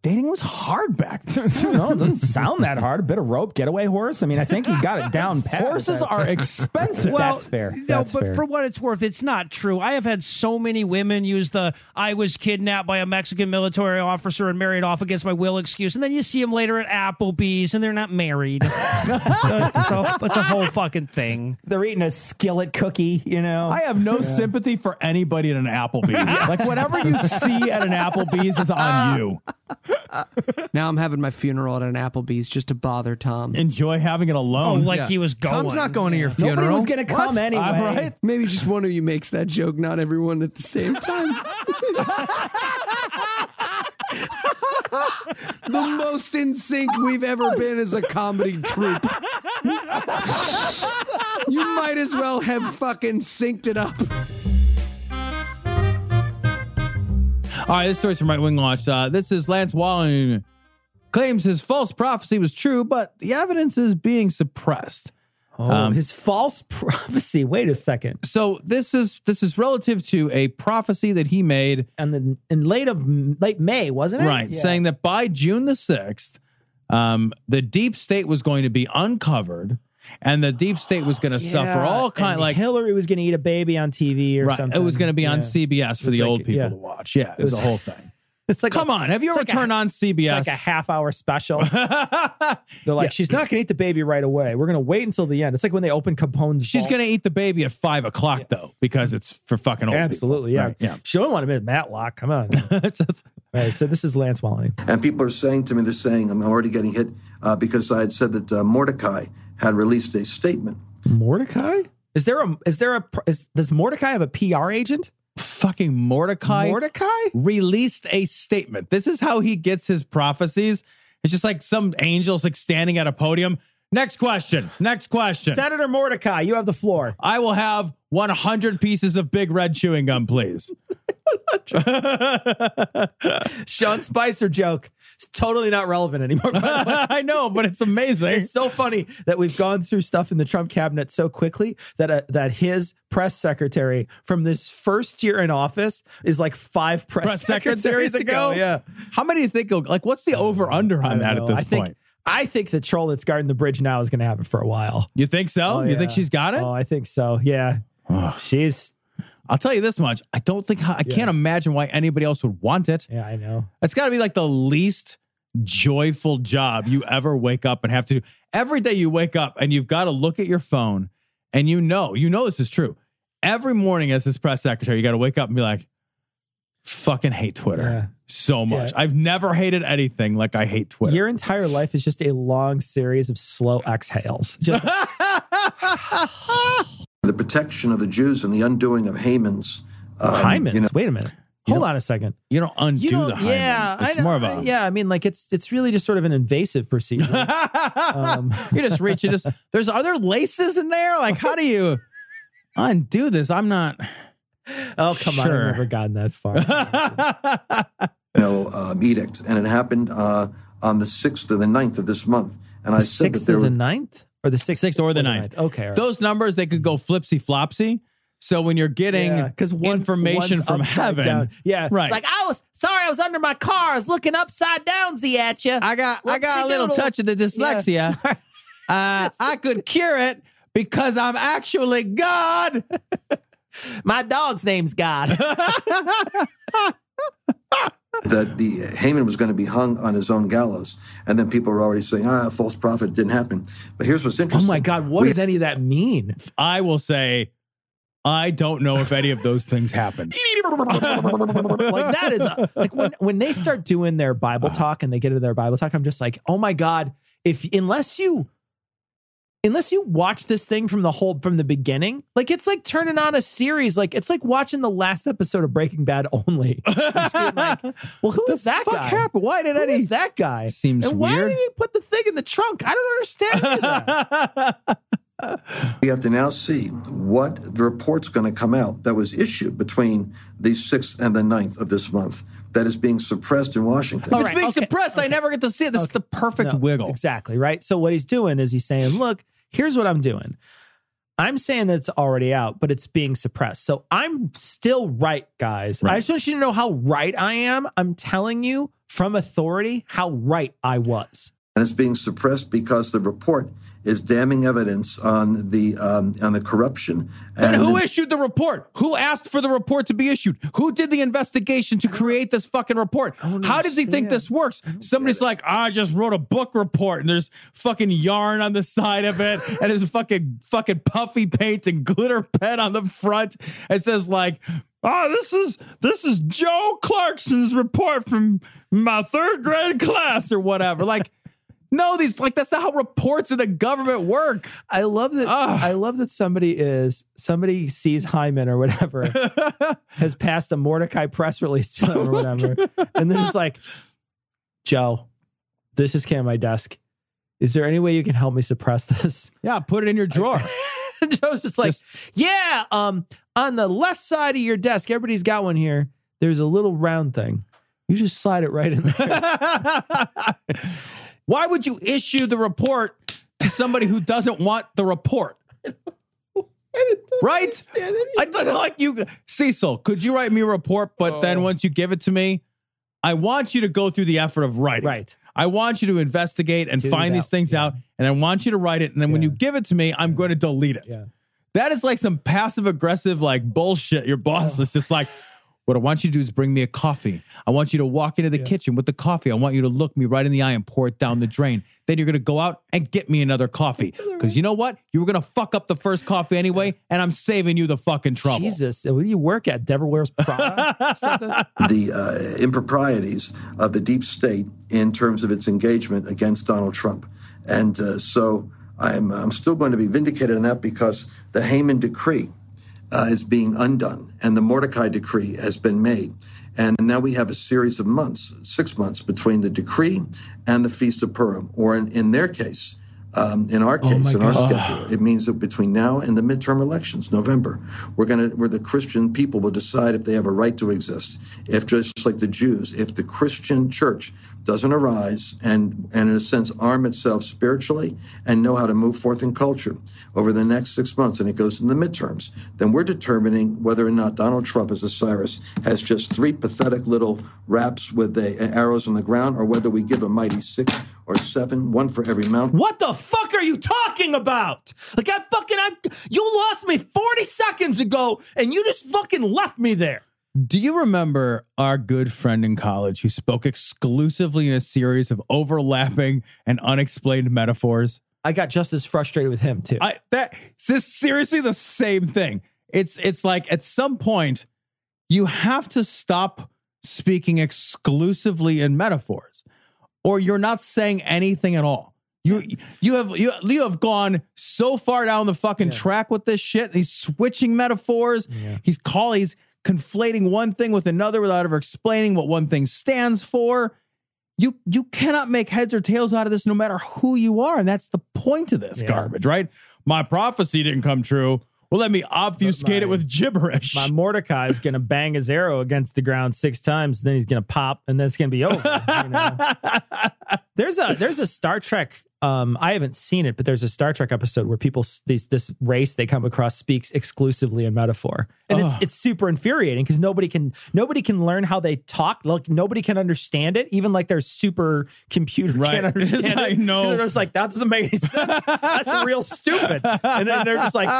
Dating was hard back then. I don't know. It doesn't sound that hard. A bit of rope, getaway horse. I mean, I think you got it down pat. Horses are expensive. Well, that's fair. That's fair. For what it's worth, it's not true. I have had so many women use the I was kidnapped by a Mexican military officer and married off against my will excuse. And then you see them later at Applebee's and they're not married. So that's a whole fucking thing. They're eating a skillet cookie, you know. I have no sympathy for anybody at an Applebee's. Like, whatever you see at an Applebee's is on you. Now I'm having my funeral at an Applebee's just to bother Tom. Enjoy having it alone. Oh, like he was going. Tom's not going to your funeral. Nobody was going to come anyway. Right? Maybe just one of you makes that joke, not everyone at the same time. The most in sync we've ever been as a comedy troupe. You might as well have fucking synced it up. All right, this story's from Right Wing Watch. This is Lance Wallnau claims his false prophecy was true, but the evidence is being suppressed. Oh, his false prophecy. Wait a second. So this is relative to a prophecy that he made in late May, wasn't it? Right, yeah. Saying that by June the 6th, the deep state was going to be uncovered. And the deep state was going to suffer all kind, like Hillary was going to eat a baby on TV or something. It was going to be on CBS for the old people to watch. Yeah, it was the whole thing. It's like, come on, have you ever turned on CBS? It's like a half-hour special. They're like, she's not going to eat the baby right away. We're going to wait until the end. It's like when they open Capone's. She's going to eat the baby at 5:00 though, because it's for fucking old people. Right? Yeah. She don't want to admit Matlock. Come on. All right, so this is Lance Wallnau. And people are saying to me, they're saying, I'm already getting hit because I had said that Mordecai had released a statement. Mordecai? Does Mordecai have a PR agent? Fucking Mordecai. Mordecai released a statement. This is how he gets his prophecies. It's just like some angels like standing at a podium. Next question. Next question. Senator Mordecai, you have the floor. I will have 100 pieces of big red chewing gum, please. Sean Spicer joke. It's totally not relevant anymore. I know, but it's amazing. It's so funny that we've gone through stuff in the Trump cabinet so quickly that his press secretary from this first year in office is like 5 press secretaries ago. Yeah. How many do you think? Like, what's the over under on that at this point? I think the troll that's guarding the bridge now is going to have it for a while. You think so? Oh, you think she's got it? Oh, I think so. Yeah. Oh, I'll tell you this much. I don't think can't imagine why anybody else would want it. Yeah, I know. It's got to be like the least joyful job you ever wake up and have to do. Every day you wake up and you've got to look at your phone and you know this is true. Every morning as this press secretary, you got to wake up and be like, fucking hate Twitter so much. Yeah. I've never hated anything like I hate Twitter. Your entire life is just a long series of slow exhales. Just the protection of the Jews and the undoing of Haman's. Haman's? You know, wait a minute. Hold on a second. You don't undo the Haman. Yeah, it's more of a... Yeah, I mean, like, it's really just sort of an invasive procedure. You just reach... There's other laces in there? Like, how do you undo this? I'm not... Oh, come on. I've never gotten that far. Edict. And it happened on the 6th or the 9th of this month. And I said that there were... The 6th or the 9th? Or the 6th or the 9th. Okay. Right. Those numbers, they could go flipsy-flopsy. So when you're getting information from heaven. Down. Yeah. Right. It's like, I was under my car. I was looking upside downsy at you. I got a little touch of the dyslexia. Yeah. I could cure it because I'm actually God. My dog's name's God. That the Haman was going to be hung on his own gallows. And then people were already saying, false prophet, it didn't happen. But here's what's interesting. Oh my God, what does any of that mean? I will say, I don't know if any of those things happened. Like that is, when they start doing their Bible talk and they get into their Bible talk, I'm just like, oh my God, unless you watch this thing from the beginning, like it's like turning on a series. Like it's like watching the last episode of Breaking Bad only. Just being like, well, who is that guy? What happened? Why did Eddie? Who is that guy? Seems weird. And why did he put the thing in the trunk? I don't understand that. We have to now see what the report's going to come out that was issued between the 6th and the 9th of this month that is being suppressed in Washington. Right. It's being suppressed. Okay. I never get to see it. This is the perfect wiggle. Exactly, right? So what he's doing is he's saying, look, here's what I'm doing. I'm saying that it's already out, but it's being suppressed. So I'm still right, guys. Right. I just want you to know how right I am. I'm telling you from authority how right I was. And it's being suppressed because the report is damning evidence on the corruption. And who issued the report? Who asked for the report to be issued? Who did the investigation to create this fucking report? How does he think this works? Somebody's like, I just wrote a book report, and there's fucking yarn on the side of it, and there's a fucking puffy paint and glitter pen on the front. It says like, this is Joe Clarkson's report from my third grade class or whatever. Like. No, that's not how reports in the government work. I love that. I love that somebody sees Hyman or whatever has passed a Mordecai press release to them or whatever, and then it's like, Joe, this just came to my desk. Is there any way you can help me suppress this? Yeah, put it in your drawer. Joe's just like, on the left side of your desk, everybody's got one here. There's a little round thing. You just slide it right in there. Why would you issue the report to somebody who doesn't want the report? Right? Cecil, could you write me a report, but then once you give it to me, I want you to go through the effort of writing. Right. I want you to investigate and find these things out, and I want you to write it, and then when you give it to me, I'm going to delete it. Yeah. That is like some passive-aggressive like bullshit. Your boss is just like... What I want you to do is bring me a coffee. I want you to walk into the kitchen with the coffee. I want you to look me right in the eye and pour it down the drain. Then you're going to go out and get me another coffee. Because you know what? You were going to fuck up the first coffee anyway, and I'm saving you the fucking trouble. Jesus, what do you work at? Deborah Wears Prada? The improprieties of the deep state in terms of its engagement against Donald Trump. And so I'm still going to be vindicated in that because the Haman decree is being undone, and the Mordecai decree has been made. And now we have a series of months, 6 months, between the decree and the Feast of Purim, or in their case, in our schedule, it means that between now and the midterm elections, November, where the Christian people will decide if they have a right to exist. If just like the Jews, if the Christian church doesn't arise and in a sense arm itself spiritually and know how to move forth in culture over the next 6 months, and it goes in the midterms, then we're determining whether or not Donald Trump as a Cyrus has just three pathetic little raps with arrows on the ground, or whether we give a mighty 6 or 7, one for every mountain. What the fuck are you talking about? Like you lost me 40 seconds ago and you just fucking left me there. Do you remember our good friend in college who spoke exclusively in a series of overlapping and unexplained metaphors? I got just as frustrated with him too. This seriously the same thing. It's like at some point you have to stop speaking exclusively in metaphors, or you're not saying anything at all. You have gone so far down the fucking track with this shit. He's switching metaphors. Yeah. He's conflating one thing with another without ever explaining what one thing stands for. You cannot make heads or tails out of this no matter who you are. And that's the point of this garbage, right? My prophecy didn't come true. Well, let me obfuscate it with gibberish. My Mordecai is going to bang his arrow against the ground 6 times, and then he's going to pop, and then it's going to be over. You know? There's a Star Trek. I haven't seen it, but there's a Star Trek episode where people this race they come across speaks exclusively in metaphor, and it's super infuriating because nobody can learn how they talk. Like nobody can understand it, even like their super computer can't understand it. Like, no, they're just like that doesn't make any sense. That's real stupid. And then they're just like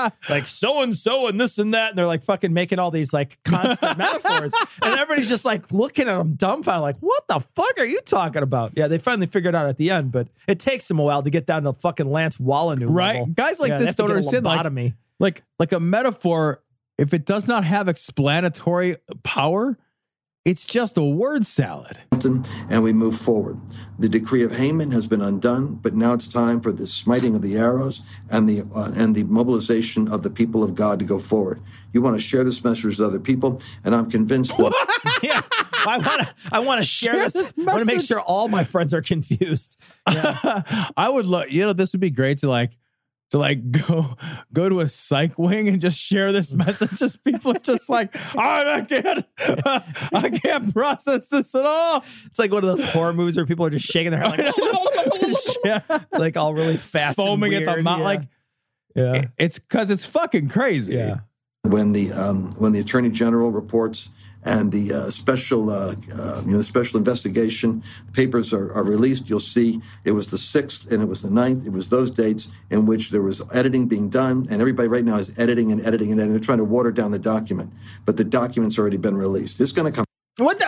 so and so and this and that, and they're like fucking making all these like constant metaphors, and everybody's just like looking at them dumbfounded, like what the fuck are you talking about? Yeah, they finally figured it out at the end, but it takes them a while to get down to fucking Lance Wallnau level. Guys like this don't understand like a metaphor. If it does not have explanatory power, it's just a word salad. And we move forward. The decree of Haman has been undone, but now it's time for the smiting of the arrows and the mobilization of the people of God to go forward. You want to share this message with other people, and I'm convinced that yeah. I want to share this message. I want to make sure all my friends are confused. Yeah. I would love, this would be great to go to a psych wing and just share this message. As people are just like, I can't process this at all. It's like one of those horror movies where people are just shaking their head like all really fast, foaming at the mouth. Yeah. It's because it's fucking crazy. Yeah. When the Attorney General reports and the special investigation papers are released, you'll see it was the 6th and it was the 9th. It was those dates in which there was editing being done, and everybody right now is editing and they're trying to water down the document. But the document's already been released. It's going to come. What the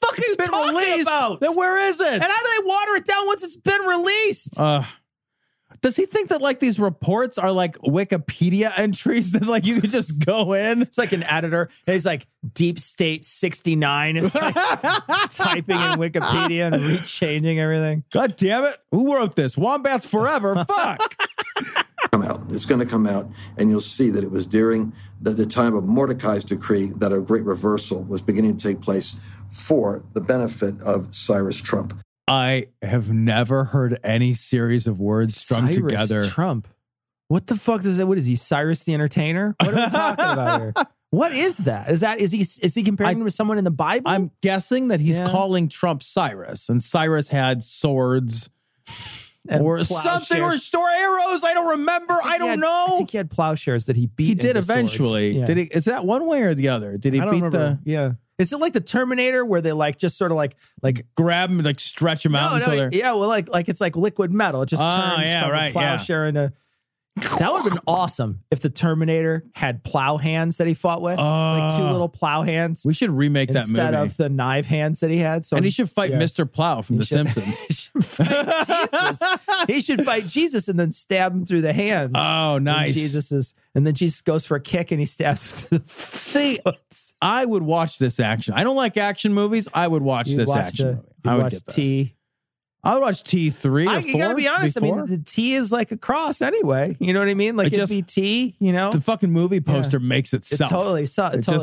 fuck are you talking about? Then where is it? And how do they water it down once it's been released? Does he think that like these reports are like Wikipedia entries that like you could just go in? It's like an editor. And he's like Deep State 69 is like typing in Wikipedia and re-changing everything. God damn it. Who wrote this? Wombats forever. Fuck. It's going to come out, and you'll see that it was during the time of Mordecai's decree that a great reversal was beginning to take place for the benefit of Cyrus Trump. I have never heard any series of words strung together. Trump. What the fuck is that? What is he? Cyrus the Entertainer? What are we talking about here? What is that? Is he comparing him to someone in the Bible? I'm guessing that he's calling Trump Cyrus, and Cyrus had swords or something, or arrows. I don't remember. I don't know. I think he had plowshares that he beat. He did eventually. Yeah. Did he? Is that one way or the other? Did he beat the? Yeah. Is it like the Terminator where they like just sort of like grab them and like stretch them out until they're... Yeah, well, like it's like liquid metal. It just turns from a plowshare into... That would have been awesome if the Terminator had plow hands that he fought with. Like two little plow hands. We should remake that movie. Instead of the knive hands that he had. So, and he should fight Mr. Plow from The Simpsons. He should fight Jesus and then stab him through the hands. Oh, nice. And then Jesus goes for a kick and he stabs him through the foot. See, I would watch this action. I don't like action movies. I would watch this action movie. I would watch I would watch T3 or 4. You gotta be honest. Before? I mean, the T is like a cross anyway. You know what I mean? Like it'd be T, you know? The fucking movie poster makes itself. It totally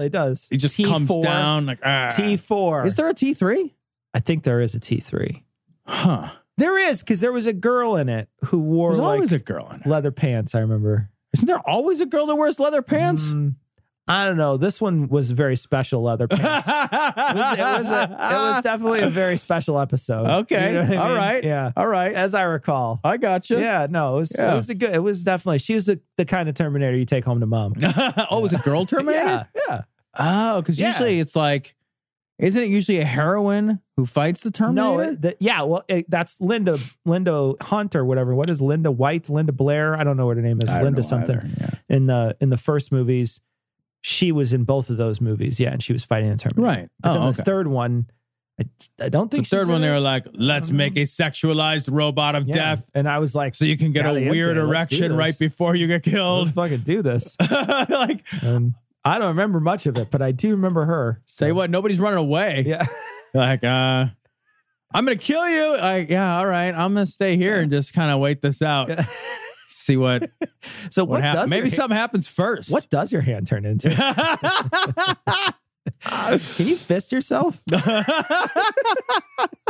does. It just comes down like, T4. Is there a T3? I think there is a T3. Huh. There is, because there was a girl in it who wore leather pants, I remember. Isn't there always a girl that wears leather pants? I don't know. This one was very special leather pants. It was definitely a very special episode. Okay. You know what I mean? All right. Yeah. All right. As I recall. I gotcha. Yeah. No, it was definitely, she was the kind of Terminator you take home to mom. It was a girl Terminator? Yeah. Oh, because usually it's like, isn't it usually a heroine who fights the Terminator? No, that's Linda Hunt or whatever. What is Linda White? Linda Blair? I don't know what her name is. Linda something. Yeah. In the first movies. She was in both of those movies, and she was fighting the Terminator. Right. But then the third one, I don't think they were like, let's make a sexualized robot of death. And I was like, so you can get a weird erection right before you get killed. Let's fucking do this. I don't remember much of it, but I do remember her. So. Say what? Nobody's running away. Yeah. I'm going to kill you. All right. I'm going to stay here and just kind of wait this out. Yeah. See what? So what does maybe something happens first? What does your hand turn into? Can you fist yourself?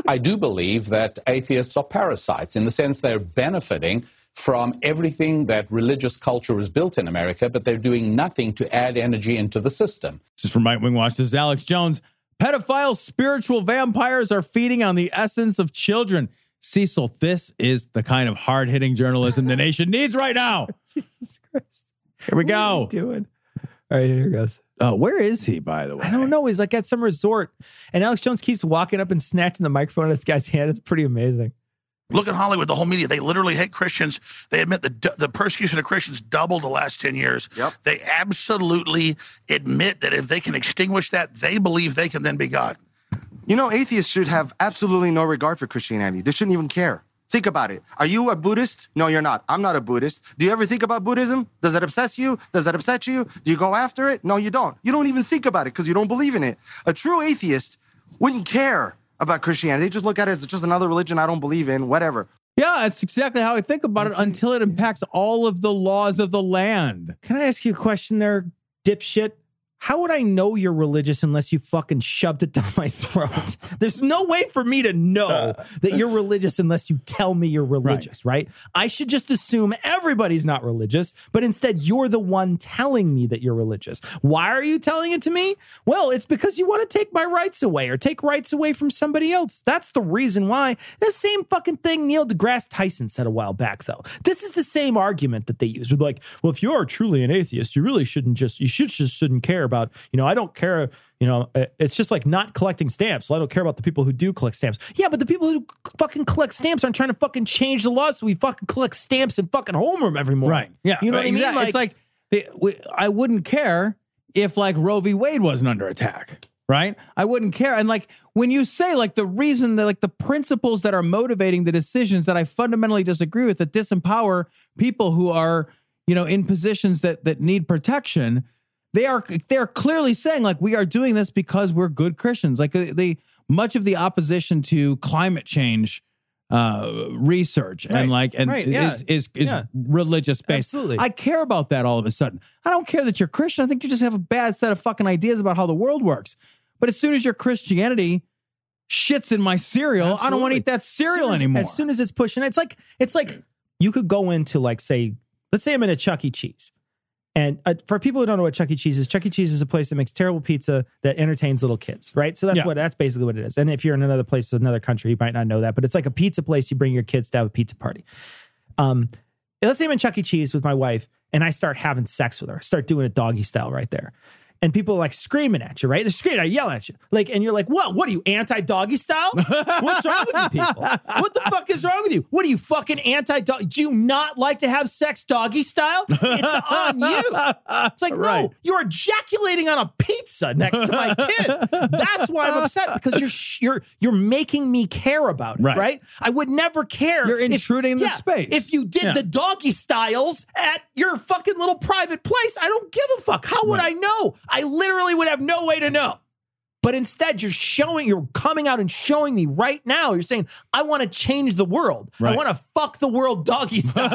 I do believe that atheists are parasites in the sense they're benefiting from everything that religious culture is built in America, but they're doing nothing to add energy into the system. This is from Right Wing Watch. This is Alex Jones. Pedophile spiritual vampires are feeding on the essence of children. Cecil, this is the kind of hard-hitting journalism the nation needs right now. Jesus Christ. Here we go. What are you doing? All right, here it goes. Where is he, by the way? I don't know. He's like at some resort. And Alex Jones keeps walking up and snatching the microphone out of this guy's hand. It's pretty amazing. Look at Hollywood, the whole media. They literally hate Christians. They admit the persecution of Christians doubled the last 10 years. Yep. They absolutely admit that if they can extinguish that, they believe they can then be God. You know, atheists should have absolutely no regard for Christianity. They shouldn't even care. Think about it. Are you a Buddhist? No, you're not. I'm not a Buddhist. Do you ever think about Buddhism? Does that obsess you? Does that upset you? Do you go after it? No, you don't. You don't even think about it because you don't believe in it. A true atheist wouldn't care about Christianity. They just look at it as just another religion I don't believe in, whatever. Yeah, that's exactly how I think about it until it impacts all of the laws of the land. Can I ask you a question there, dipshit? How would I know you're religious unless you fucking shoved it down my throat? There's no way for me to know that you're religious unless you tell me you're religious, right? I should just assume everybody's not religious, but instead you're the one telling me that you're religious. Why are you telling it to me? Well, it's because you want to take my rights away or take rights away from somebody else. That's the reason why. The same fucking thing Neil deGrasse Tyson said a while back, though. This is the same argument that they use. With like, well, if you're truly an atheist, you really shouldn't just, you shouldn't care about, you know, I don't care, you know, it's just like not collecting stamps. Well, I don't care about the people who do collect stamps. Yeah, but the people who fucking collect stamps aren't trying to fucking change the law so we fucking collect stamps in fucking homeroom every morning. Right. Yeah. You know what I mean? Like, it's like, I wouldn't care if like Roe v. Wade wasn't under attack. Right? I wouldn't care. And like, when you say like the reason that like the principles that are motivating the decisions that I fundamentally disagree with that disempower people who are, you know, in positions that need protection, They are clearly saying like we are doing this because we're good Christians. Like much of the opposition to climate change research is religious based. Absolutely. I care about that all of a sudden. I don't care that you're Christian. I think you just have a bad set of fucking ideas about how the world works. But as soon as your Christianity shits in my cereal, absolutely, I don't want to eat that cereal anymore. As soon as it's pushing, it's like you could go into like let's say I'm in a Chuck E. Cheese. And for people who don't know what Chuck E. Cheese is a place that makes terrible pizza that entertains little kids, right? So that's basically what it is. And if you're in another place, another country, you might not know that, but it's like a pizza place. You bring your kids to have a pizza party. Let's say I'm in Chuck E. Cheese with my wife and I start having sex with her. I start doing it doggy style right there. And people are like screaming at you, right? They're screaming, I yell at you. Like, and you're like, what? What are you, anti-doggy style? What's wrong with you people? What the fuck is wrong with you? What are you fucking anti-doggy? Do you not like to have sex doggy style? It's on you. It's like, no, you're ejaculating on a pizza next to my kid. That's why I'm upset, because you're making me care about it, right? I would never care. You're intruding the space. If you did the doggy styles at your fucking little private place, I don't give a fuck. How would I know? I literally would have no way to know. But instead, you're coming out and showing me right now. You're saying, I want to change the world. Right. I want to fuck the world doggy style.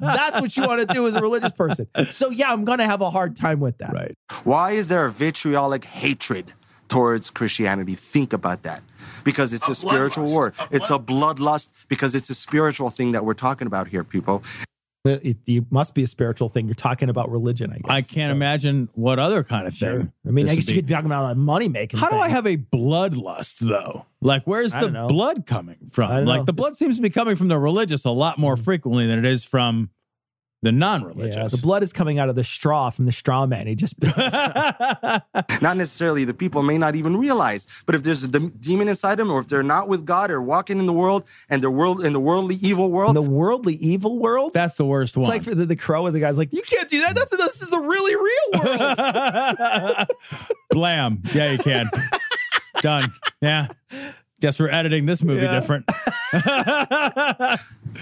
That's what you want to do as a religious person. So yeah, I'm going to have a hard time with that. Right. Why is there a vitriolic hatred towards Christianity? Think about that. Because it's a spiritual war. It's a bloodlust because it's a spiritual thing that we're talking about here, people. It must be a spiritual thing. You're talking about religion, I guess. I can't imagine what other kind of thing. Sure. I mean, I guess you could be talking about money-making. How do I have a bloodlust, though? Like, where's the blood coming from? Like, the blood seems to be coming from the religious a lot more frequently than it is from the non-religious. Yeah, the blood is coming out of the straw from the straw man. He just... Not necessarily. The people may not even realize. But if there's a demon inside them, or if they're not with God or walking in the world and the worldly evil world. The worldly evil world? That's the worst one. It's like for the crow and the guy's like, you can't do that. This is the really real world. Blam. Yeah, you can. Done. Yeah. Guess we're editing this movie different.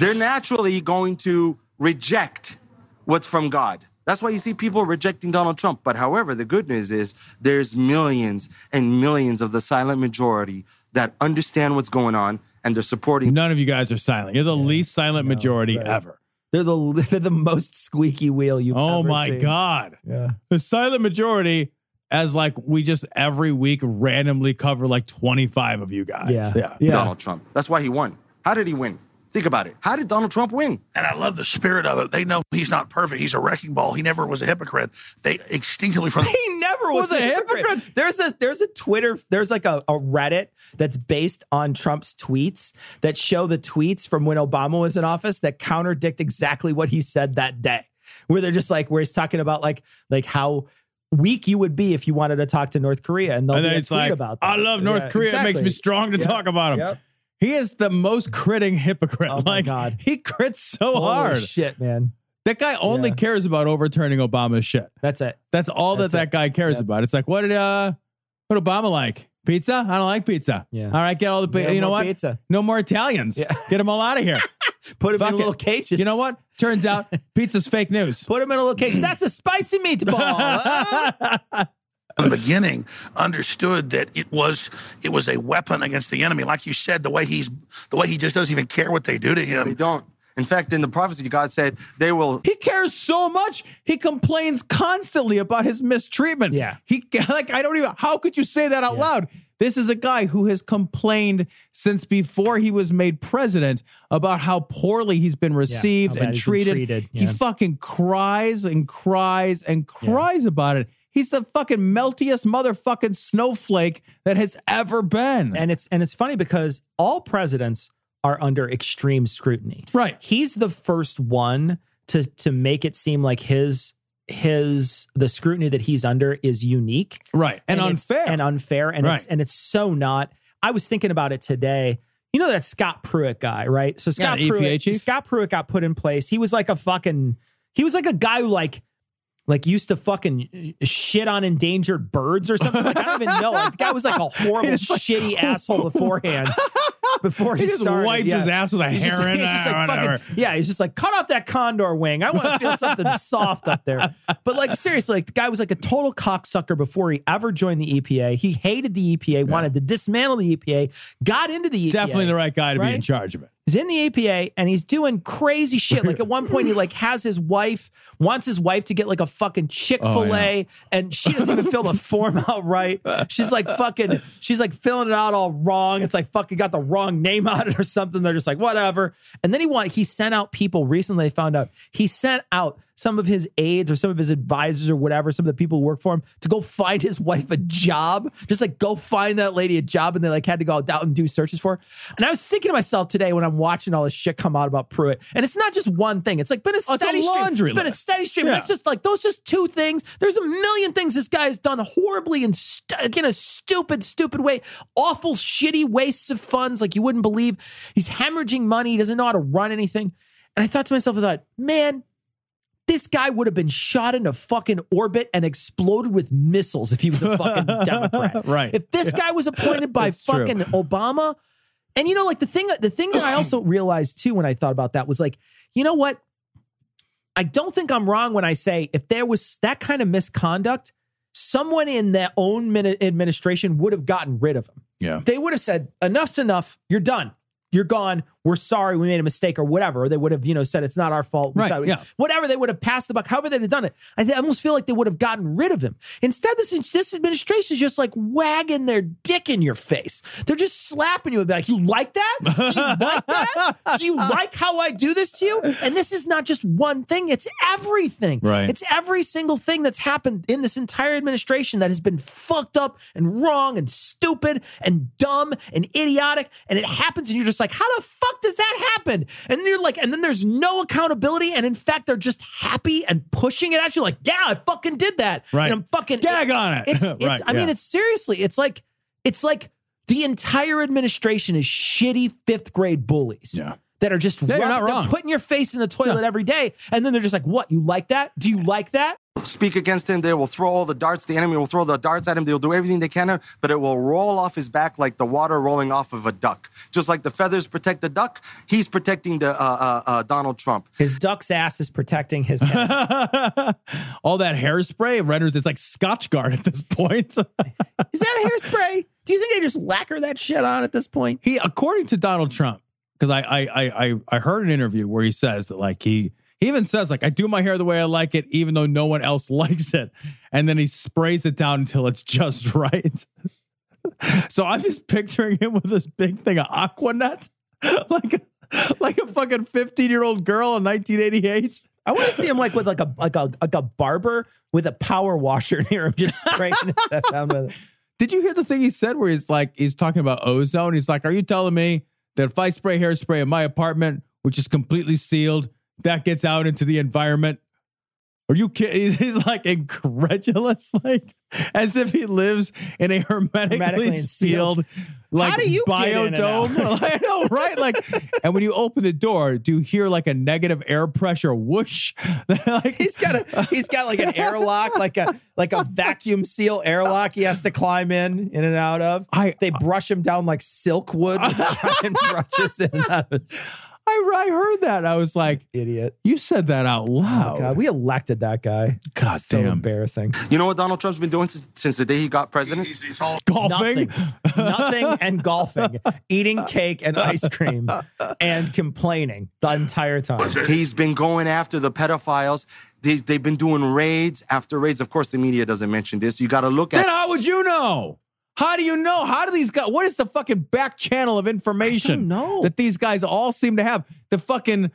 They're naturally going to reject what's from God. That's why you see people rejecting Donald Trump. But however, the good news is there's millions and millions of the silent majority that understand what's going on and they're supporting. None of you guys are silent. You're the least silent majority ever. They're the most squeaky wheel you've ever seen. Oh my God. Yeah. The silent majority, as like we just every week randomly cover like 25 of you guys. Yeah. Donald Trump. That's why he won. How did he win? Think about it. How did Donald Trump win? And I love the spirit of it. They know he's not perfect. He's a wrecking ball. He never was a hypocrite. They instinctively from he never was a hypocrite. There's a Twitter, there's like a Reddit that's based on Trump's tweets that show the tweets from when Obama was in office that contradict exactly what he said that day. Where they're just like, where he's talking about like how weak you would be if you wanted to talk to North Korea, and they'll and be a tweet like, about that. I love North Korea. Exactly. It makes me strong to talk about him. Yep. He is the most critting hypocrite. Oh my God. He crits so hard. Holy shit, man. That guy only cares about overturning Obama's shit. That's it. That's all that guy cares about. It's like, what did Obama like? Pizza? I don't like pizza. Yeah. All right, get all the pizza. You know what? Pizza. No more Italians. Yeah. Get them all out of here. Put them in little cages. You know what? Turns out pizza's fake news. Put them in a little cage. That's a spicy meatball. In the beginning, understood that it was a weapon against the enemy. Like you said, the way he just doesn't even care what they do to him. They don't. In fact, in the prophecy, God said they will. He cares so much. He complains constantly about his mistreatment. Yeah. How could you say that out loud? This is a guy who has complained since before he was made president about how poorly he's been received and treated. He fucking cries and cries and cries about it. He's the fucking meltiest motherfucking snowflake that has ever been. And it's funny because all presidents are under extreme scrutiny. Right. He's the first one to make it seem like the scrutiny that he's under is unique. Right. And unfair. And it's so not. I was thinking about it today. You know that Scott Pruitt guy, right? So Pruitt, EPA chief. Scott Pruitt got put in place. He was like a guy who like used to fucking shit on endangered birds or something. Like, I don't even know. Like, the guy was like a horrible, shitty asshole beforehand. Before he just started, wipes his ass with a heron. He's just like, cut off that condor wing. I want to feel something soft up there. But like, seriously, like the guy was like a total cocksucker before he ever joined the EPA. He hated the EPA, wanted to dismantle the EPA, got into the EPA. Definitely the right guy to be in charge of it. He's in the EPA and he's doing crazy shit. Like at one point, he like has his wife, wants his wife to get like a fucking Chick-fil-A and she doesn't even fill the form out right. She's like filling it out all wrong. It's like fucking got the wrong name on it or something. They're just like, whatever. And then he sent out people recently. They found out he sent out some of his aides or some of his advisors or whatever, some of the people who work for him to go find his wife a job. Just like go find that lady a job. And they like had to go out and do searches for her. And I was thinking to myself today when I'm watching all this shit come out about Pruitt. And it's not just one thing. It's like been a steady stream. It's been a steady stream. Yeah. That's just like, those just two things. There's a million things this guy has done horribly and in a stupid, stupid way. Awful, shitty wastes of funds. Like you wouldn't believe. He's hemorrhaging money. He doesn't know how to run anything. And I thought to myself, man, this guy would have been shot into fucking orbit and exploded with missiles if he was a fucking Democrat. Right. If this guy was appointed by fucking Obama. And, like the thing that I also realized, too, when I thought about that was like, you know what? I don't think I'm wrong when I say if there was that kind of misconduct, someone in their own administration would have gotten rid of him. Yeah. They would have said, enough's enough. You're done. You're gone. We're sorry. We made a mistake or whatever. Or they would have, said it's not our fault. Right. Whatever. They would have passed the buck. However they'd have done it. I almost feel like they would have gotten rid of him. Instead, this administration is just like wagging their dick in your face. They're just slapping you and be like, you like that? Do you like that? Do you like how I do this to you? And this is not just one thing. It's everything. Right. It's every single thing that's happened in this entire administration that has been fucked up and wrong and stupid and dumb and idiotic. And it happens and you're just like, how the fuck does that happen? And you're like, and then there's no accountability. And in fact, they're just happy and pushing it at you. Like, yeah, I fucking did that. Right. And I'm fucking gag on it. It's seriously, it's like the entire administration is shitty fifth grade bullies. Yeah. That are just they're putting your face in the toilet every day. And then they're just like, what? You like that? Do you like that? Speak against him. They will throw all the darts. The enemy will throw the darts at him. They'll do everything they can, but it will roll off his back like the water rolling off of a duck. Just like the feathers protect the duck, he's protecting the Donald Trump. His duck's ass is protecting his head. All that hairspray renders it's like Scotch Guard at this point. Is that hairspray? Do you think they just lacquer that shit on at this point? According to Donald Trump, because I heard an interview where he says that like he even says, like, I do my hair the way I like it, even though no one else likes it. And then he sprays it down until it's just right. So I'm just picturing him with this big thing of Aquanet. Like, Like a fucking 15-year-old girl in 1988. I want to see him like with like a barber with a power washer near him, just spraying his stuff down with it. Did you hear the thing he said where he's talking about ozone? He's like, are you telling me that if I spray hairspray in my apartment, which is completely sealed, that gets out into the environment? Are you kidding? He's like incredulous, like as if he lives in a hermetically sealed like biodome. I know, right? Like, and when you open the door, do you hear like a negative air pressure whoosh? Like he's got like an airlock, like a vacuum seal airlock he has to climb in and out of. They brush him down like silkwood with giant brushes in and out of it. I heard that. I was like, idiot. You said that out loud. Oh God, we elected that guy. God damn. So embarrassing. You know what Donald Trump's been doing since the day he got president? He's all golfing. Nothing and golfing. Eating cake and ice cream and complaining the entire time. He's been going after the pedophiles. They've been doing raids after raids. Of course, the media doesn't mention this. You got to look at it. Then how would you know? How do you know? How do these guys? What is the fucking back channel of information that these guys all seem to have? The fucking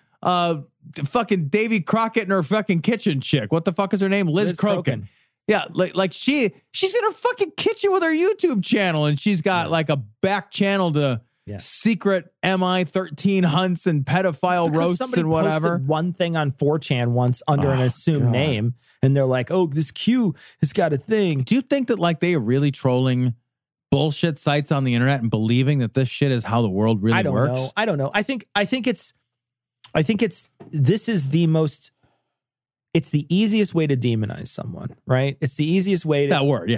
fucking Davy Crockett and her fucking kitchen chick. What the fuck is her name? Liz Croken. Yeah, like she's in her fucking kitchen with her YouTube channel, and she's got like a back channel to secret MI-13 hunts and pedophile roasts and whatever. One thing on 4chan once under an assumed name, and they're like, "Oh, this Q has got a thing." Do you think that like they are really trolling bullshit sites on the internet and believing that this shit is how the world really works? Know. I don't know. I think this is the most, it's the easiest way to demonize someone, right? It's the easiest way to, that word,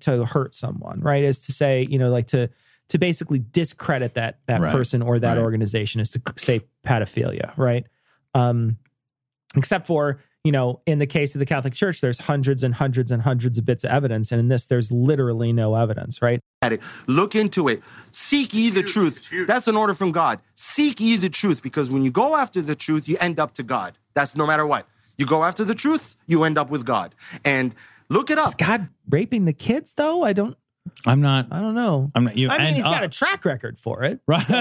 to hurt someone, right? Is to say, you know, like to basically discredit that right. person or that right. organization is to say pedophilia, right? Except for, you know, in the case of the Catholic Church, there's hundreds and hundreds and hundreds of bits of evidence. And in this, there's literally no evidence, right? Look into it. Seek ye the truth. That's an order from God. Seek ye the truth, because when you go after the truth, you end up to God. That's no matter what. You go after the truth, you end up with God. And look it up. Is God raping the kids, though? I don't know. I mean, he's got a track record for it. Right. So,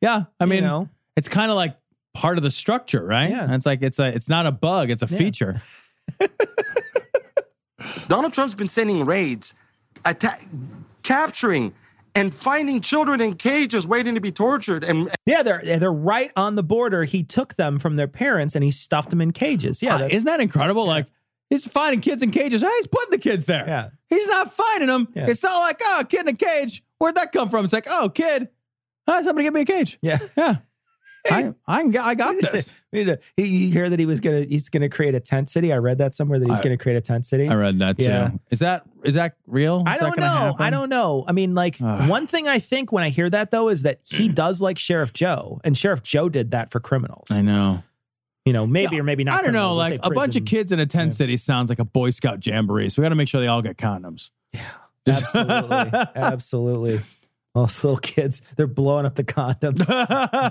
yeah. I mean, you know, it's kind of like part of the structure, right? Yeah. It's like it's not a bug, it's a feature. Donald Trump's been sending raids, capturing and finding children in cages waiting to be tortured. And they're right on the border. He took them from their parents and he stuffed them in cages. Yeah, isn't that incredible? Yeah. Like, he's finding kids in cages. Hey, he's putting the kids there. Yeah, he's not finding them. Yeah. It's not like, oh, kid in a cage. Where'd that come from? It's like, oh, kid. Huh, somebody get me a cage. Yeah, yeah. I got this. You hear that he's gonna create a tent city? I read that somewhere that he's gonna create a tent city. I read that too. Yeah. Is that real? I don't know. I mean, like one thing I think when I hear that though is that he does like Sheriff Joe, and Sheriff Joe did that for criminals. I know. You know, maybe or maybe not. I don't know. Like a bunch of kids in a tent city sounds like a Boy Scout jamboree. So we got to make sure they all get condoms. Yeah, absolutely, absolutely. All those little kids, they're blowing up the condoms,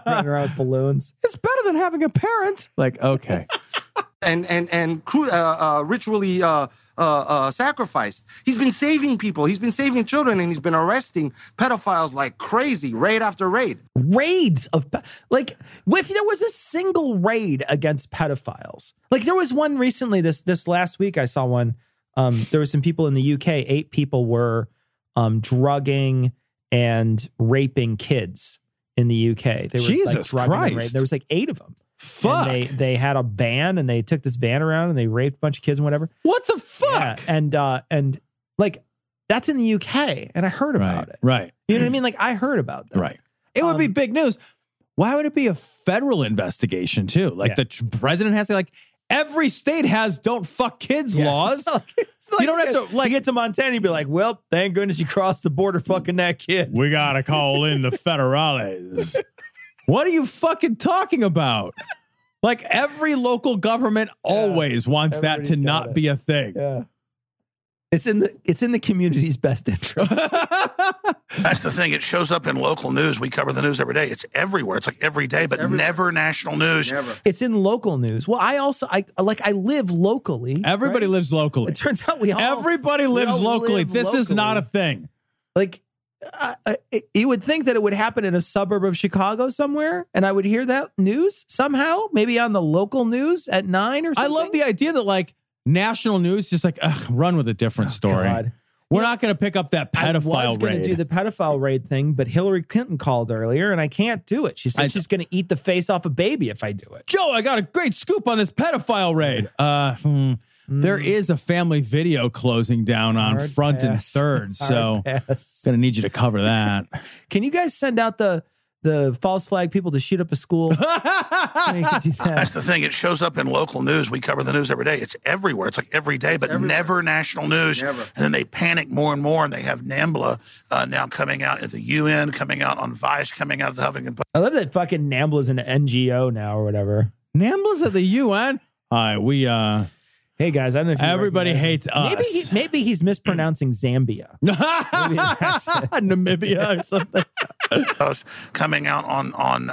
running around with balloons. It's better than having a parent. Like, okay. and ritually sacrificed. He's been saving people. He's been saving children, and he's been arresting pedophiles like crazy, raid after raid. Raids of... Like, if there was a single raid against pedophiles. Like, there was one recently, this last week I saw one. There were some people in the UK. 8 people were drugging and raping kids in the UK. They were Jesus like Christ. There was like 8 of them. Fuck. And they had a van and they took this van around and they raped a bunch of kids and whatever. What the fuck? Yeah. And like that's in the UK and I heard about it. Right. You know what I mean? Like I heard about that. Right. It would be big news. Why would it be a federal investigation too? Like the president has to like every state has don't fuck kids laws. It's like you don't have to like get to Montana and be like, well, thank goodness you crossed the border fucking that kid. We got to call in the federales. What are you fucking talking about? Like every local government always wants that to not be a thing. Yeah. It's in the community's best interest. That's the thing. It shows up in local news. We cover the news every day. It's everywhere. It's like every day, but never national news. Never. It's in local news. Well, I live locally. Everybody lives locally. It turns out we all lives locally. This is not a thing. Like you would think that it would happen in a suburb of Chicago somewhere, and I would hear that news somehow, maybe on the local news at 9 or something. I love the idea that, like, national news just like, ugh, run with a different story. God. We're not going to pick up that pedophile raid. I was going to do the pedophile raid thing, but Hillary Clinton called earlier, and I can't do it. She said she's going to eat the face off a baby if I do it. Joe, I got a great scoop on this pedophile raid. There is a family video closing down on Hard Front pass. And Third, so I'm going to need you to cover that. Can you guys send out the false flag people to shoot up a school? That's the thing. It shows up in local news. We cover the news every day. It's everywhere. It's like every day, but never national news. Never. And then they panic more and more, and they have NAMBLA now coming out at the UN, coming out on Vice, coming out of the Huffington Post. I love that fucking NAMBLA is an NGO now or whatever. NAMBLA's at the UN? All right, we... Hey guys, I don't know if everybody hates us. Maybe he's mispronouncing Zambia. Maybe that's Namibia or something. Coming out on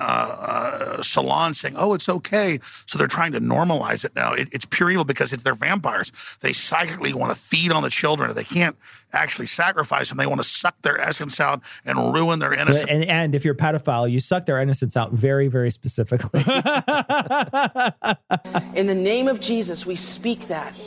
Salon saying, oh, it's okay. So they're trying to normalize it now. It's pure evil because they're vampires. They psychically want to feed on the children. They can't actually sacrifice them. They want to suck their essence out and ruin their innocence. And if you're a pedophile, you suck their innocence out very, very specifically. In the name of Jesus, we speak that. This story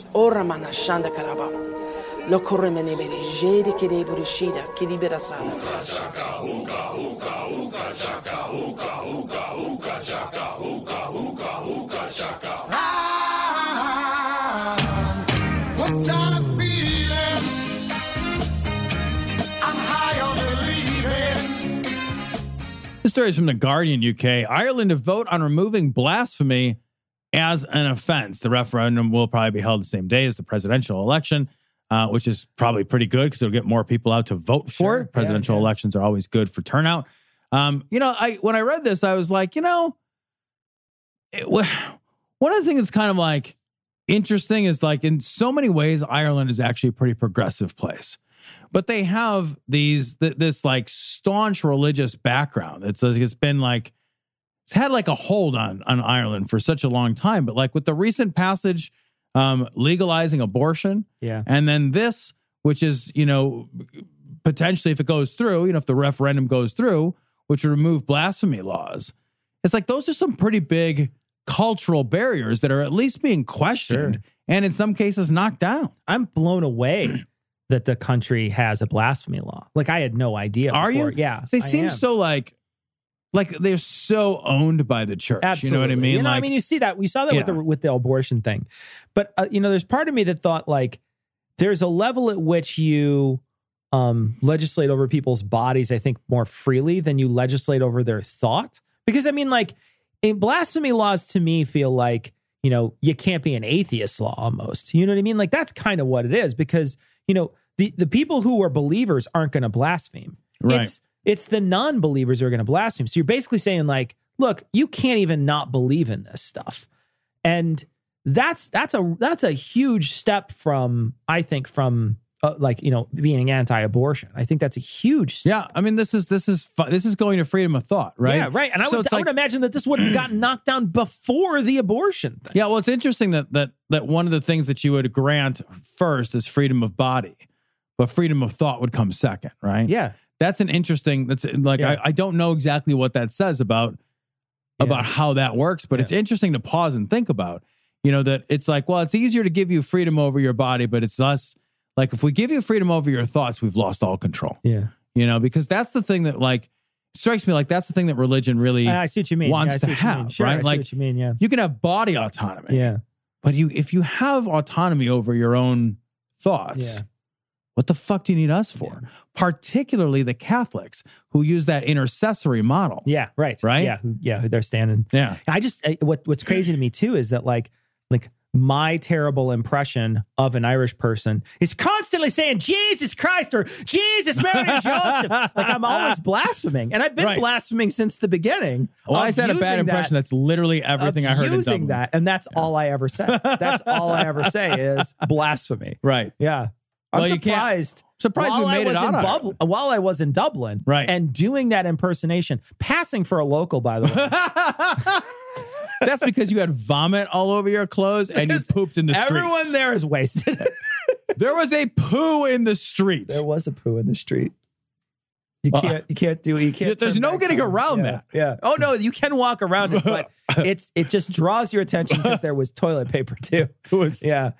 is from The Guardian, UK. Ireland to vote on removing blasphemy as an offense. The referendum will probably be held the same day as the presidential election, which is probably pretty good because it'll get more people out to vote for it. Presidential elections are always good for turnout. When I read this, I was like, one of the things that's kind of like interesting is like in so many ways, Ireland is actually a pretty progressive place. But they have this like staunch religious background. It's had a hold on Ireland for such a long time. But like with the recent passage legalizing abortion, and then this, which is potentially if it goes through, if the referendum goes through, which would remove blasphemy laws. It's like those are some pretty big cultural barriers that are at least being questioned and in some cases knocked down. I'm blown away that the country has a blasphemy law. Like I had no idea. Are before. You? Yeah. They seem so like they're so owned by the church. Absolutely. You know what I mean? You see that, we saw that with the abortion thing, but there's part of me that thought like there's a level at which you legislate over people's bodies, I think more freely than you legislate over their thought. Because blasphemy laws to me feel like, you can't be an atheist law almost. You know what I mean? Like that's kind of what it is because, the people who are believers aren't going to blaspheme. Right. It's the non-believers who are going to blaspheme. So you're basically saying like, look, you can't even not believe in this stuff. And that's a huge step from being anti-abortion. I think that's a huge step. Yeah, this is going to freedom of thought, right? Yeah, right. And I would imagine that this would have gotten knocked down before the abortion thing. Yeah, well, it's interesting that one of the things that you would grant first is freedom of body, but freedom of thought would come second, right? Yeah, that's an interesting. I don't know exactly what that says about how that works, but it's interesting to pause and think about. That it's like, well, it's easier to give you freedom over your body, but it's less. Like if we give you freedom over your thoughts, we've lost all control. Yeah. Because that's the thing that strikes me. Like that's the thing that religion really wants to have, right? I see what you mean. Yeah. You can have body autonomy. Yeah. But if you have autonomy over your own thoughts, what the fuck do you need us for? Yeah. Particularly the Catholics who use that intercessory model. Yeah. Right. Right. Yeah. Yeah. They're standing. Yeah. What's crazy to me too is that like, my terrible impression of an Irish person is constantly saying Jesus Christ or Jesus, Mary, and Joseph. Like I'm always blaspheming, and I've been blaspheming since the beginning. Why is that a bad impression? That's literally everything I heard in Dublin. And that's all I ever say. That's all I ever say is blasphemy. Right? Yeah. I'm surprised. Surprised we made it on while I was in Dublin, right? And doing that impersonation, passing for a local, by the way. That's because you had vomit all over your clothes and you pooped in the street. Everyone there is wasted. There was a poo in the street. You can't. There's no getting around that. Yeah. Oh no, you can walk around it, but it just draws your attention because there was toilet paper too. It was, yeah.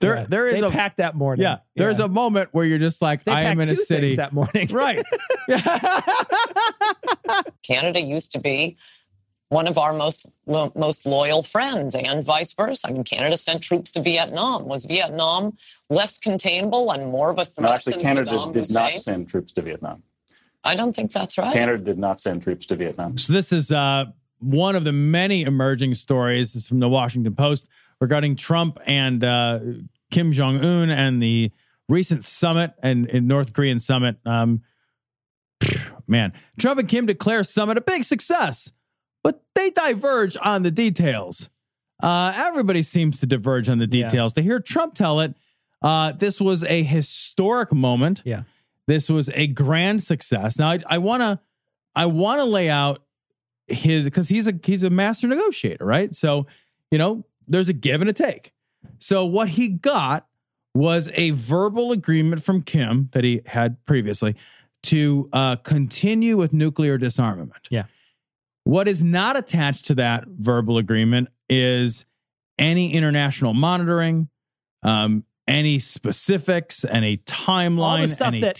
They packed that morning. Yeah. There's a moment where you're just like, I am in a city that morning. Right. Canada used to be one of our most loyal friends, and vice versa. I mean, Canada sent troops to Vietnam. Was Vietnam less containable and more of a threat? No, actually, Canada did not send troops to Vietnam. I don't think that's right. Canada did not send troops to Vietnam. So this is one of the many emerging stories. This is from the Washington Post regarding Trump and Kim Jong-un and the recent summit and North Korean summit. Man, Trump and Kim declare summit a big success, but they diverge on the details. Everybody seems to diverge on the details. Yeah. To hear Trump tell it, this was a historic moment. Yeah. This was a grand success. Now I wanna lay out his, because he's a master negotiator, right? So, there's a give and a take. So what he got was a verbal agreement from Kim that he had previously to continue with nuclear disarmament. Yeah. What is not attached to that verbal agreement is any international monitoring, any specifics, any timeline,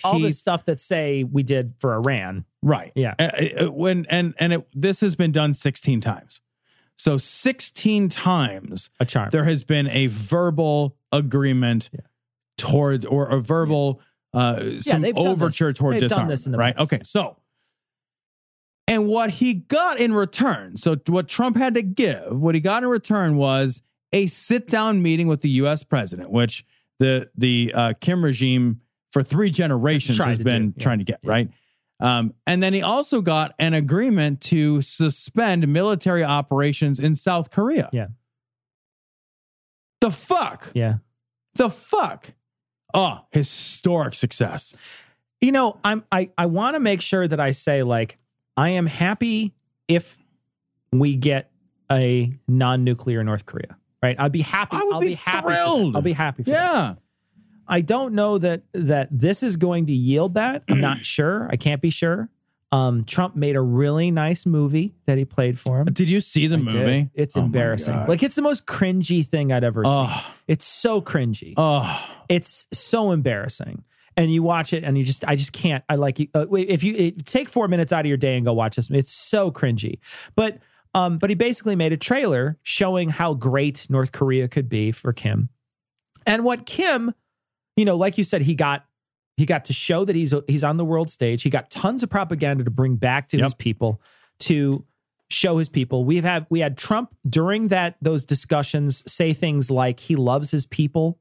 all the stuff that say we did for Iran, right? Yeah. This has been done 16 times, so 16 times a charm. There has been a verbal agreement towards, or a verbal some overture toward disarmament, right? Past. Okay, so and what he got in return, so what Trump had to give, what he got in return was a sit down meeting with the U.S. president, which the Kim regime for three generations has been trying to get, right? And then he also got an agreement to suspend military operations in South Korea. Yeah. The fuck? Yeah. The fuck? Oh, historic success. I want to make sure that I say, I am happy if we get a non-nuclear North Korea. Right, I'd be happy. I'll be thrilled. I'll be happy for that. I don't know that this is going to yield that. I'm not sure. I can't be sure. Trump made a really nice movie that he played for him. Did you see the movie? Did. It's embarrassing. It's the most cringy thing I'd ever seen. It's so cringy. It's so embarrassing. And you watch it, and I just can't. If you take 4 minutes out of your day and go watch this, it's so cringy. But he basically made a trailer showing how great North Korea could be for Kim. And what Kim, like you said, he got to show that he's on the world stage. He got tons of propaganda to bring back to his people, to show his people. We had Trump during those discussions say things like he loves his people.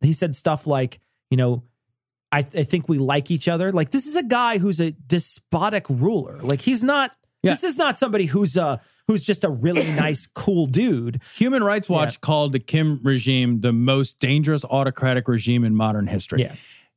He said stuff like, I think we like each other. Like, this is a guy who's a despotic ruler. Like, he's not. Yeah. This is not somebody who's just a really nice, cool dude. Human Rights Watch called the Kim regime the most dangerous autocratic regime in modern history.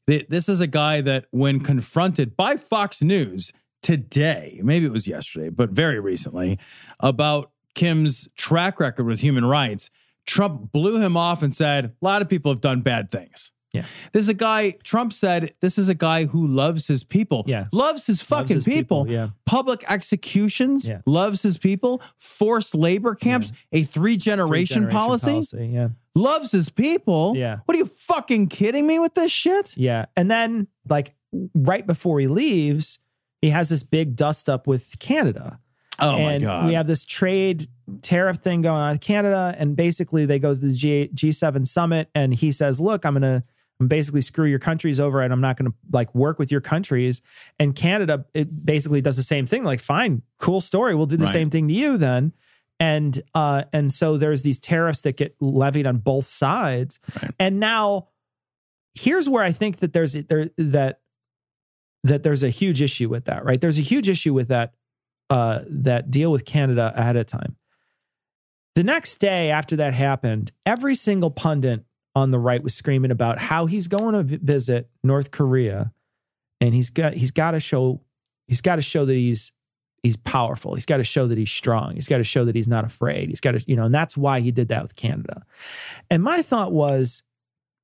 Yeah. This is a guy that, when confronted by Fox News today, maybe it was yesterday, but very recently, about Kim's track record with human rights, Trump blew him off and said, a lot of people have done bad things. Yeah. This is a guy, Trump said, this is a guy who loves his people. Yeah. Loves his fucking people. Yeah. Public executions. Yeah. Loves his people. Forced labor camps. Yeah. A three-generation policy. Yeah. Loves his people. Yeah. What, are you fucking kidding me with this shit? Yeah. And then, right before he leaves, he has this big dust-up with Canada. Oh, and my God. We have this trade tariff thing going on with Canada. And basically, they go to the G7 summit, and he says, look, I'm basically screw your countries over, and I'm not going to work with your countries. And Canada, it basically does the same thing. Like, fine, cool story. We'll do the same thing to you then. And so there's these tariffs that get levied on both sides. Right. And now here's where I think that there's a huge issue with that, right? There's a huge issue with that deal with Canada ahead of time. The next day after that happened, every single pundit on the right was screaming about how he's going to visit North Korea, and he's got to show that he's powerful. He's got to show that he's strong. He's got to show that he's not afraid. He's got to, and that's why he did that with Canada. And my thought was,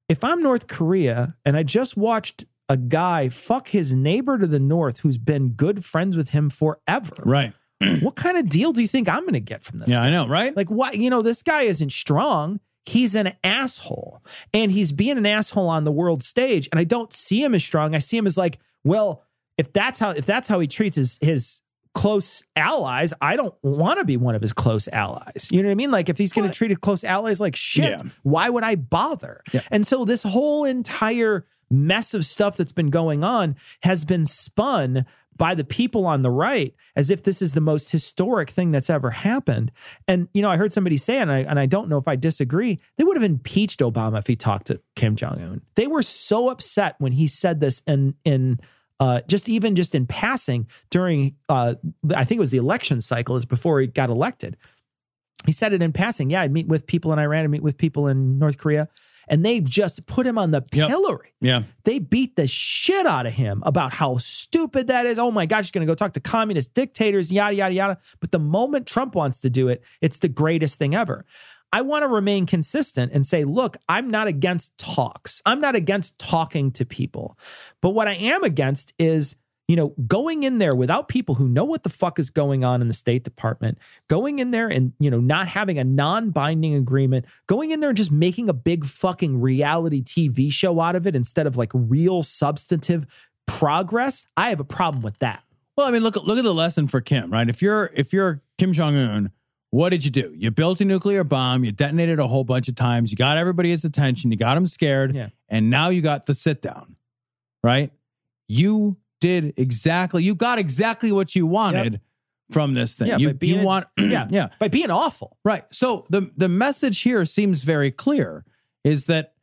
if I'm North Korea and I just watched a guy fuck his neighbor to the north who's been good friends with him forever. Right. What kind of deal do you think I'm going to get from this? Yeah, guy? I know, right? Like, why? You know, this guy isn't strong. He's an asshole, and he's being an asshole on the world stage. And I don't see him as strong. I see him as like, well, if that's how he treats his close allies, I don't want to be one of his close allies. You know what I mean? Like, if he's going to treat his close allies like shit, why would I bother? Yeah. And so this whole entire mess of stuff that's been going on has been spun by the people on the right as if this is the most historic thing that's ever happened. And, you know, I heard somebody say, and I don't know if I disagree, they would have impeached Obama if he talked to Kim Jong-un. They were so upset when he said this just in passing during, I think it was the election cycle, is before he got elected. He said it in passing. Yeah, I'd meet with people in Iran, I'd meet with people in North Korea. And they've just put him on the pillory. Yep. Yeah. They beat the shit out of him about how stupid that is. Oh my gosh, he's going to go talk to communist dictators, yada, yada, yada. But the moment Trump wants to do it, it's the greatest thing ever. I want to remain consistent and say, look, I'm not against talks. I'm not against talking to people. But what I am against is, you know, going in there without people who know what the fuck is going on in the State Department, going in there and, you know, not having a non-binding agreement, going in there and just making a big fucking reality TV show out of it instead of like real substantive progress. I have a problem with that. Well, I mean, look at the lesson for Kim, right? If you're Kim Jong-un, what did you do? You built a nuclear bomb. You detonated a whole bunch of times. You got everybody's attention. You got them scared. Yeah. And now you got the sit down, right? You got exactly what you wanted from this thing. Yeah, by being awful. Right. So the message here seems very clear, is that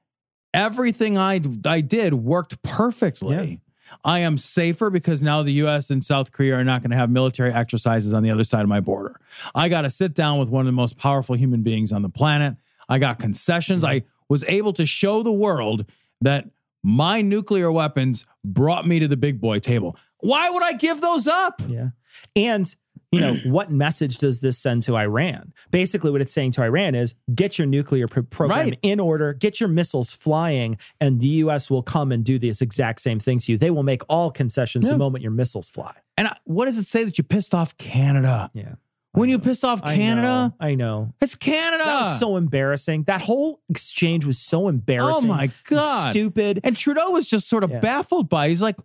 everything I did worked perfectly. Yeah. I am safer because now the US and South Korea are not going to have military exercises on the other side of my border. I got to sit down with one of the most powerful human beings on the planet. I got concessions. Yeah. I was able to show the world that my nuclear weapons brought me to the big boy table. Why would I give those up? Yeah. And, you know, what message does this send to Iran? Basically, what it's saying to Iran is get your nuclear program in order, get your missiles flying, and the U.S. will come and do this exact same thing to you. They will make all concessions the moment your missiles fly. And what does it say that you pissed off Canada? Yeah. When you pissed off Canada? I know. It's Canada. That was so embarrassing. That whole exchange was so embarrassing. Oh, my God. Stupid. And Trudeau was just sort of baffled by it. He's like,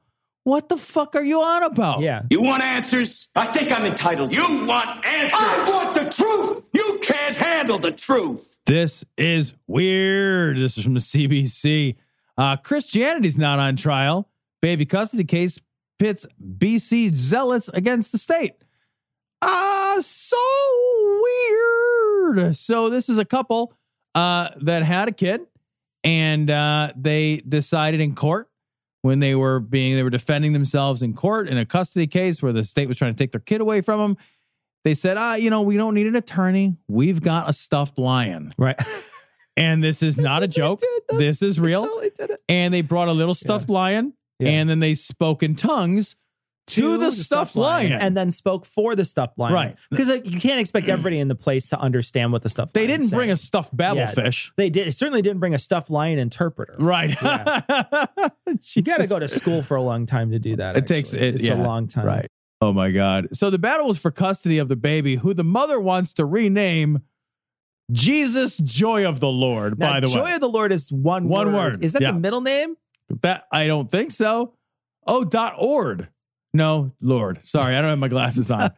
what the fuck are you on about? Yeah. You want answers? I think I'm entitled. You want answers? I want the truth. You can't handle the truth. This is weird. This is from the CBC. Christianity's not on trial. Baby custody case pits BC zealots against the state. So weird. So this is a couple that had a kid, and they decided in court when they were defending themselves in court in a custody case where the state was trying to take their kid away from them. They said, you know, we don't need an attorney. We've got a stuffed lion. Right. And this is not a joke. This is real. Totally did it. And they brought a little stuffed lion, and then they spoke in tongues to the stuffed lion. And then spoke for the stuffed lion. Right. Because like, you can't expect everybody in the place to understand what the stuffed lion is. They didn't bring a stuffed babblefish. Yeah, they certainly didn't bring a stuffed lion interpreter. Right. Yeah. You got to go to school for a long time to do that. It's a long time. Right. Oh my God. So the battle was for custody of the baby, who the mother wants to rename Jesus Joy of the Lord, now, by the way. Joy of the Lord is one word. Is that the middle name? That I don't think so. Oh, .org. No, Lord. Sorry, I don't have my glasses on.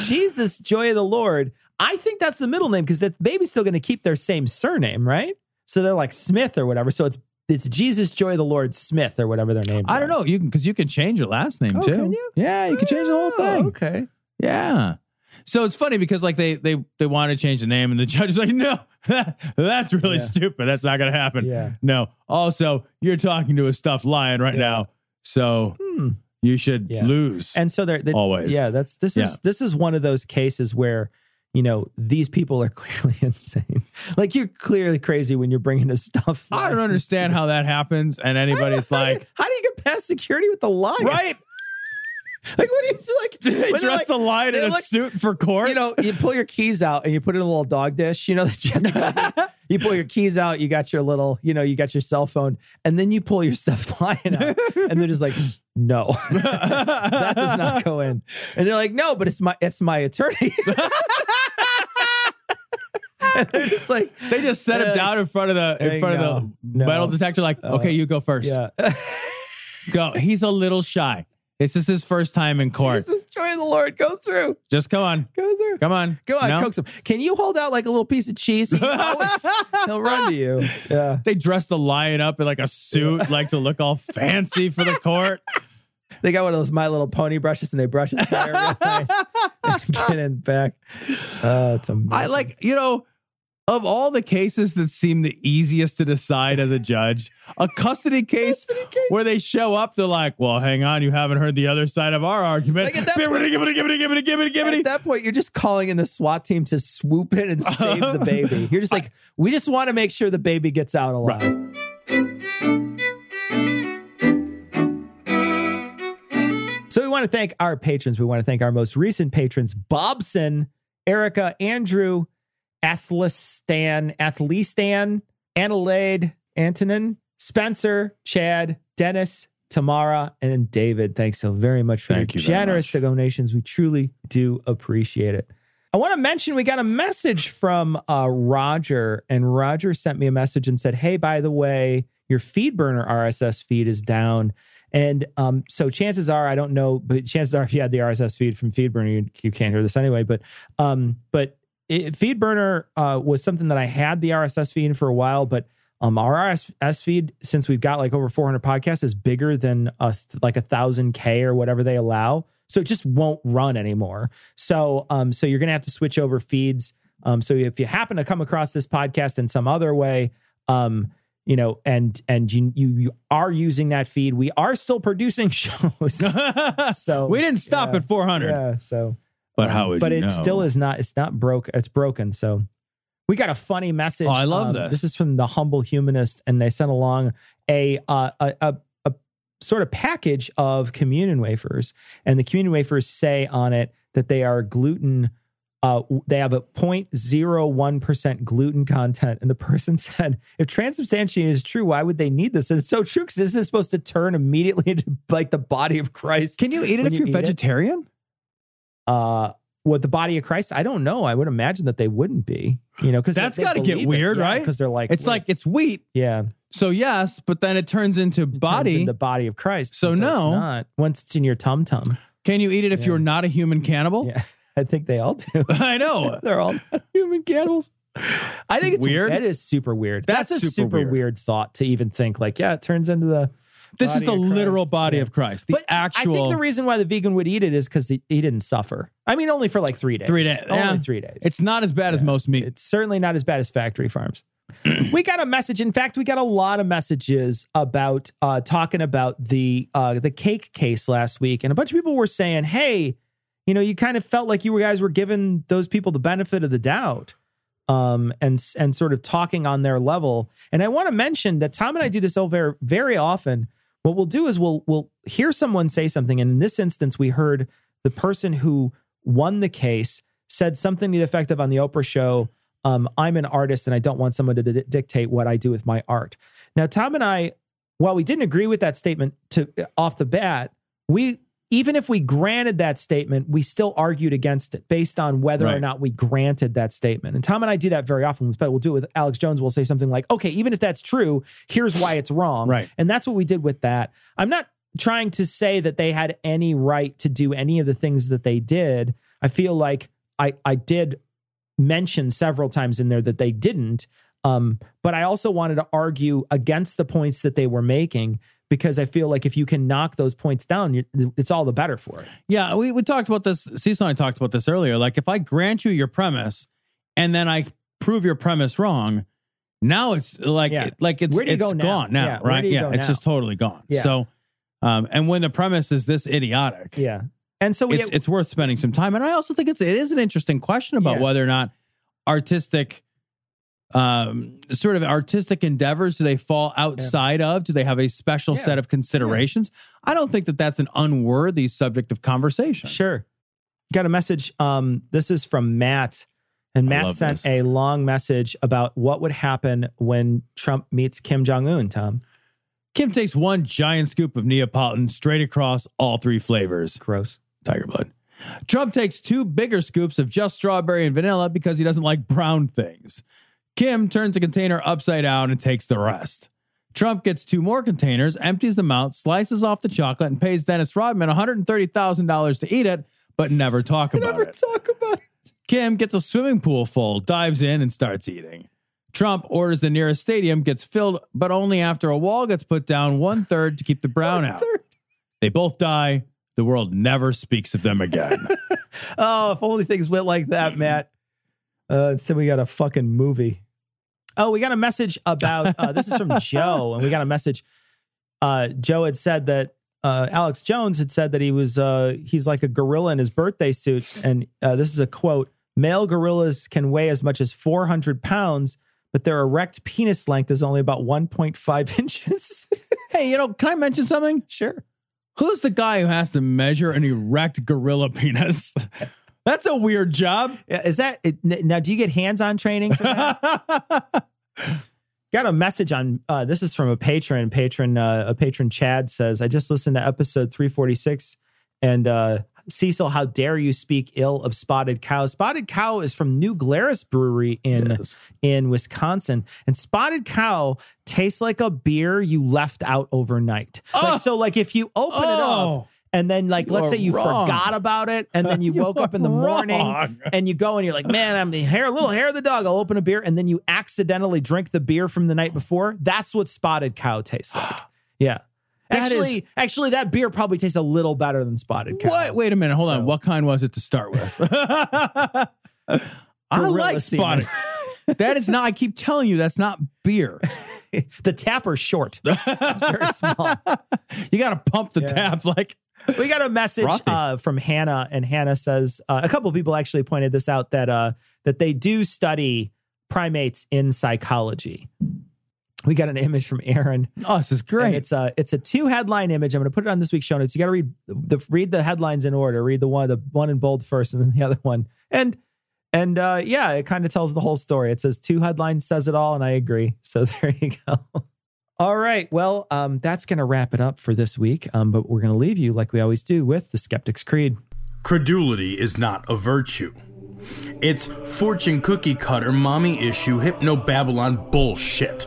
Jesus, Joy of the Lord. I think that's the middle name because the baby's still going to keep their same surname, right? So they're like Smith or whatever. So it's Jesus, Joy of the Lord, Smith or whatever their name is. I don't know. You can change your last name too. Can you? Yeah, you can change the whole thing. Okay. Yeah. So it's funny because like they wanted to change the name and the judge is like, no, that's really stupid. That's not going to happen. Yeah. No. Also, you're talking to a stuffed lion right now. So you should lose. And so they're always. Yeah. This is one of those cases where, you know, these people are clearly insane. Like, you're clearly crazy when you're bringing a stuffed lion. I don't understand how that happens. And anybody's like, how do you get past security with the lion? Right. Like, what do you like? Did they dress the lion in a suit for court? You know, you pull your keys out and you put it in a little dog dish, you know, that you have to you pull your keys out, you got your little, you know, you got your cell phone, and then you pull your stuffed lion out, and they're just like, no, that does not go in. And they're like, no, but it's my attorney. And they're just like, they just set him down in front of the metal detector, like, okay, you go first. Yeah. Go. He's a little shy. This is his first time in court. Jesus, joy of the Lord, go through. Just come on. Go through. Come on. Go on, coax him. Can you hold out like a little piece of cheese? He'll run to you. Yeah. They dress the lion up in like a suit, like to look all fancy for the court. They got one of those My Little Pony brushes and they brush his hair real nice. Get in back. It's amazing. I like, you know, of all the cases that seem the easiest to decide as a judge, a custody case where they show up, they're like, well, hang on, you haven't heard the other side of our argument. Like at that point, you're just calling in the SWAT team to swoop in and save the baby. You're just like, we just want to make sure the baby gets out alive. Right. So we want to thank our patrons. We want to thank our most recent patrons, Bobson, Erica, Andrew, Athlistan, Annalade, Antonin, Spencer, Chad, Dennis, Tamara, and David. Thanks so very much for your generous donations. We truly do appreciate it. I want to mention we got a message from Roger, and Roger sent me a message and said, hey, by the way, your feed burner RSS feed is down. And so chances are, I don't know, but chances are if you had the RSS feed from FeedBurner, you can't hear this anyway, but FeedBurner was something that I had the RSS feed in for a while, but our RSS feed, since we've got like over 400 podcasts, is bigger than like 1,000K or whatever they allow. So it just won't run anymore. So, so you're going to have to switch over feeds. So if you happen to come across this podcast in some other way, you know, and you are using that feed. We are still producing shows. So we didn't stop at 400. Yeah. So, but how would but you it know? Still is not. It's not broke. It's broken. So we got a funny message. Oh, I love this. This is from the Humble Humanist, and they sent along a sort of package of communion wafers, and the communion wafers say on it that they are gluten. They have a 0.01% gluten content. And the person said, if transubstantiation is true, why would they need this? And it's so true because this is supposed to turn immediately into like the body of Christ. Can you eat it if you're vegetarian? The body of Christ? I don't know. I would imagine that they wouldn't be. You know, because that's got to get weird, right? Because they're like, it's like it's wheat. Yeah. So yes, but then it turns into the body of Christ. So no, it's not. Once it's in your tum tum. Can you eat it if you're not a human cannibal? Yeah. I think they all do. I know. They're all human cannibals. I think it's weird. That is super weird. That's a super weird thought to even think like, yeah, it turns into the. This is the literal body of Christ. The actual. I think the reason why the vegan would eat it is because he didn't suffer. I mean, only for like 3 days. Only 3 days. It's not as bad as most meat. It's certainly not as bad as factory farms. We got a message. In fact, we got a lot of messages about talking about the cake case last week. And a bunch of people were saying, hey, you know, you kind of felt like you guys were giving those people the benefit of the doubt and sort of talking on their level. And I want to mention that Tom and I do this very, very often. What we'll do is we'll hear someone say something. And in this instance, we heard the person who won the case said something to the effect of on the Oprah show, I'm an artist and I don't want someone to dictate what I do with my art. Now, Tom and I, while we didn't agree with that statement off the bat, even if we granted that statement, we still argued against it based on whether or not we granted that statement. And Tom and I do that very often. We'll do it with Alex Jones. We'll say something like, okay, even if that's true, here's why it's wrong. Right. And that's what we did with that. I'm not trying to say that they had any right to do any of the things that they did. I feel like I did mention several times in there that they didn't. But I also wanted to argue against the points that they were making, because I feel like if you can knock those points down, it's all the better for it. Yeah, we talked about this. Cecil and I talked about this earlier. Like, if I grant you your premise and then I prove your premise wrong, now it's like, it's gone now, right? Yeah, it's just totally gone. Yeah. So, and when the premise is this idiotic, and so it's worth spending some time. And I also think it is an interesting question about whether or not artistic sort of artistic endeavors do they fall outside of? Do they have a special set of considerations? I don't think that that's an unworthy subject of conversation. Sure. Got a message. This is from Matt. And Matt sent a long message about what would happen when Trump meets Kim Jong-un, Tom. Kim takes one giant scoop of Neapolitan straight across all three flavors. Gross. Tiger blood. Trump takes two bigger scoops of just strawberry and vanilla because he doesn't like brown things. Kim turns the container upside down and takes the rest. Trump gets two more containers, empties them out, slices off the chocolate, and pays Dennis Rodman $130,000 to eat it, but never talk about it. Kim gets a swimming pool full, dives in, and starts eating. Trump orders the nearest stadium, gets filled, but only after a wall gets put down, one-third to keep the brown out. They both die. The world never speaks of them again. Oh, if only things went like that, Matt. Instead, we got a fucking movie. Oh, we got a message about, this is from Joe, and we got a message. Joe had said that Alex Jones had said that he was, he's like a gorilla in his birthday suit. And this is a quote, male gorillas can weigh as much as 400 pounds, but their erect penis length is only about 1.5 inches. Hey, you know, can I mention something? Sure. Who's the guy who has to measure an erect gorilla penis? That's a weird job. Is that now? Do you get hands-on training for that? Got a message on, this is from a patron. Patron Chad says, I just listened to episode 346 and Cecil, how dare you speak ill of Spotted Cow. Spotted Cow is from New Glarus Brewery in Wisconsin. And Spotted Cow tastes like a beer you left out overnight. Oh. So if you open it up. And then, let's say you forgot about it, and then you woke up in the morning, and you go and you're like, man, I'm the little hair of the dog. I'll open a beer, and then you accidentally drink the beer from the night before. That's what Spotted Cow tastes like. Yeah. Actually, that beer probably tastes a little better than Spotted Cow. What? Wait a minute. Hold on. What kind was it to start with? I like Spotted. That is not, I keep telling you, that's not beer. The tapper's short. It's very small. You got to pump the tap like... We got a message from Hannah, and Hannah says, a couple of people actually pointed this out, that they do study primates in psychology. We got an image from Aaron. Oh, this is great. It's a two-headline image. I'm going to put it on this week's show notes. You got to read the headlines in order. Read the one in bold first and then the other one. And it kind of tells the whole story. It says, two headlines says it all, and I agree. So there you go. All right. Well, that's going to wrap it up for this week. But we're going to leave you, like we always do, with the Skeptic's Creed. Credulity is not a virtue. It's fortune cookie cutter, mommy issue, hypno-Babylon bullshit.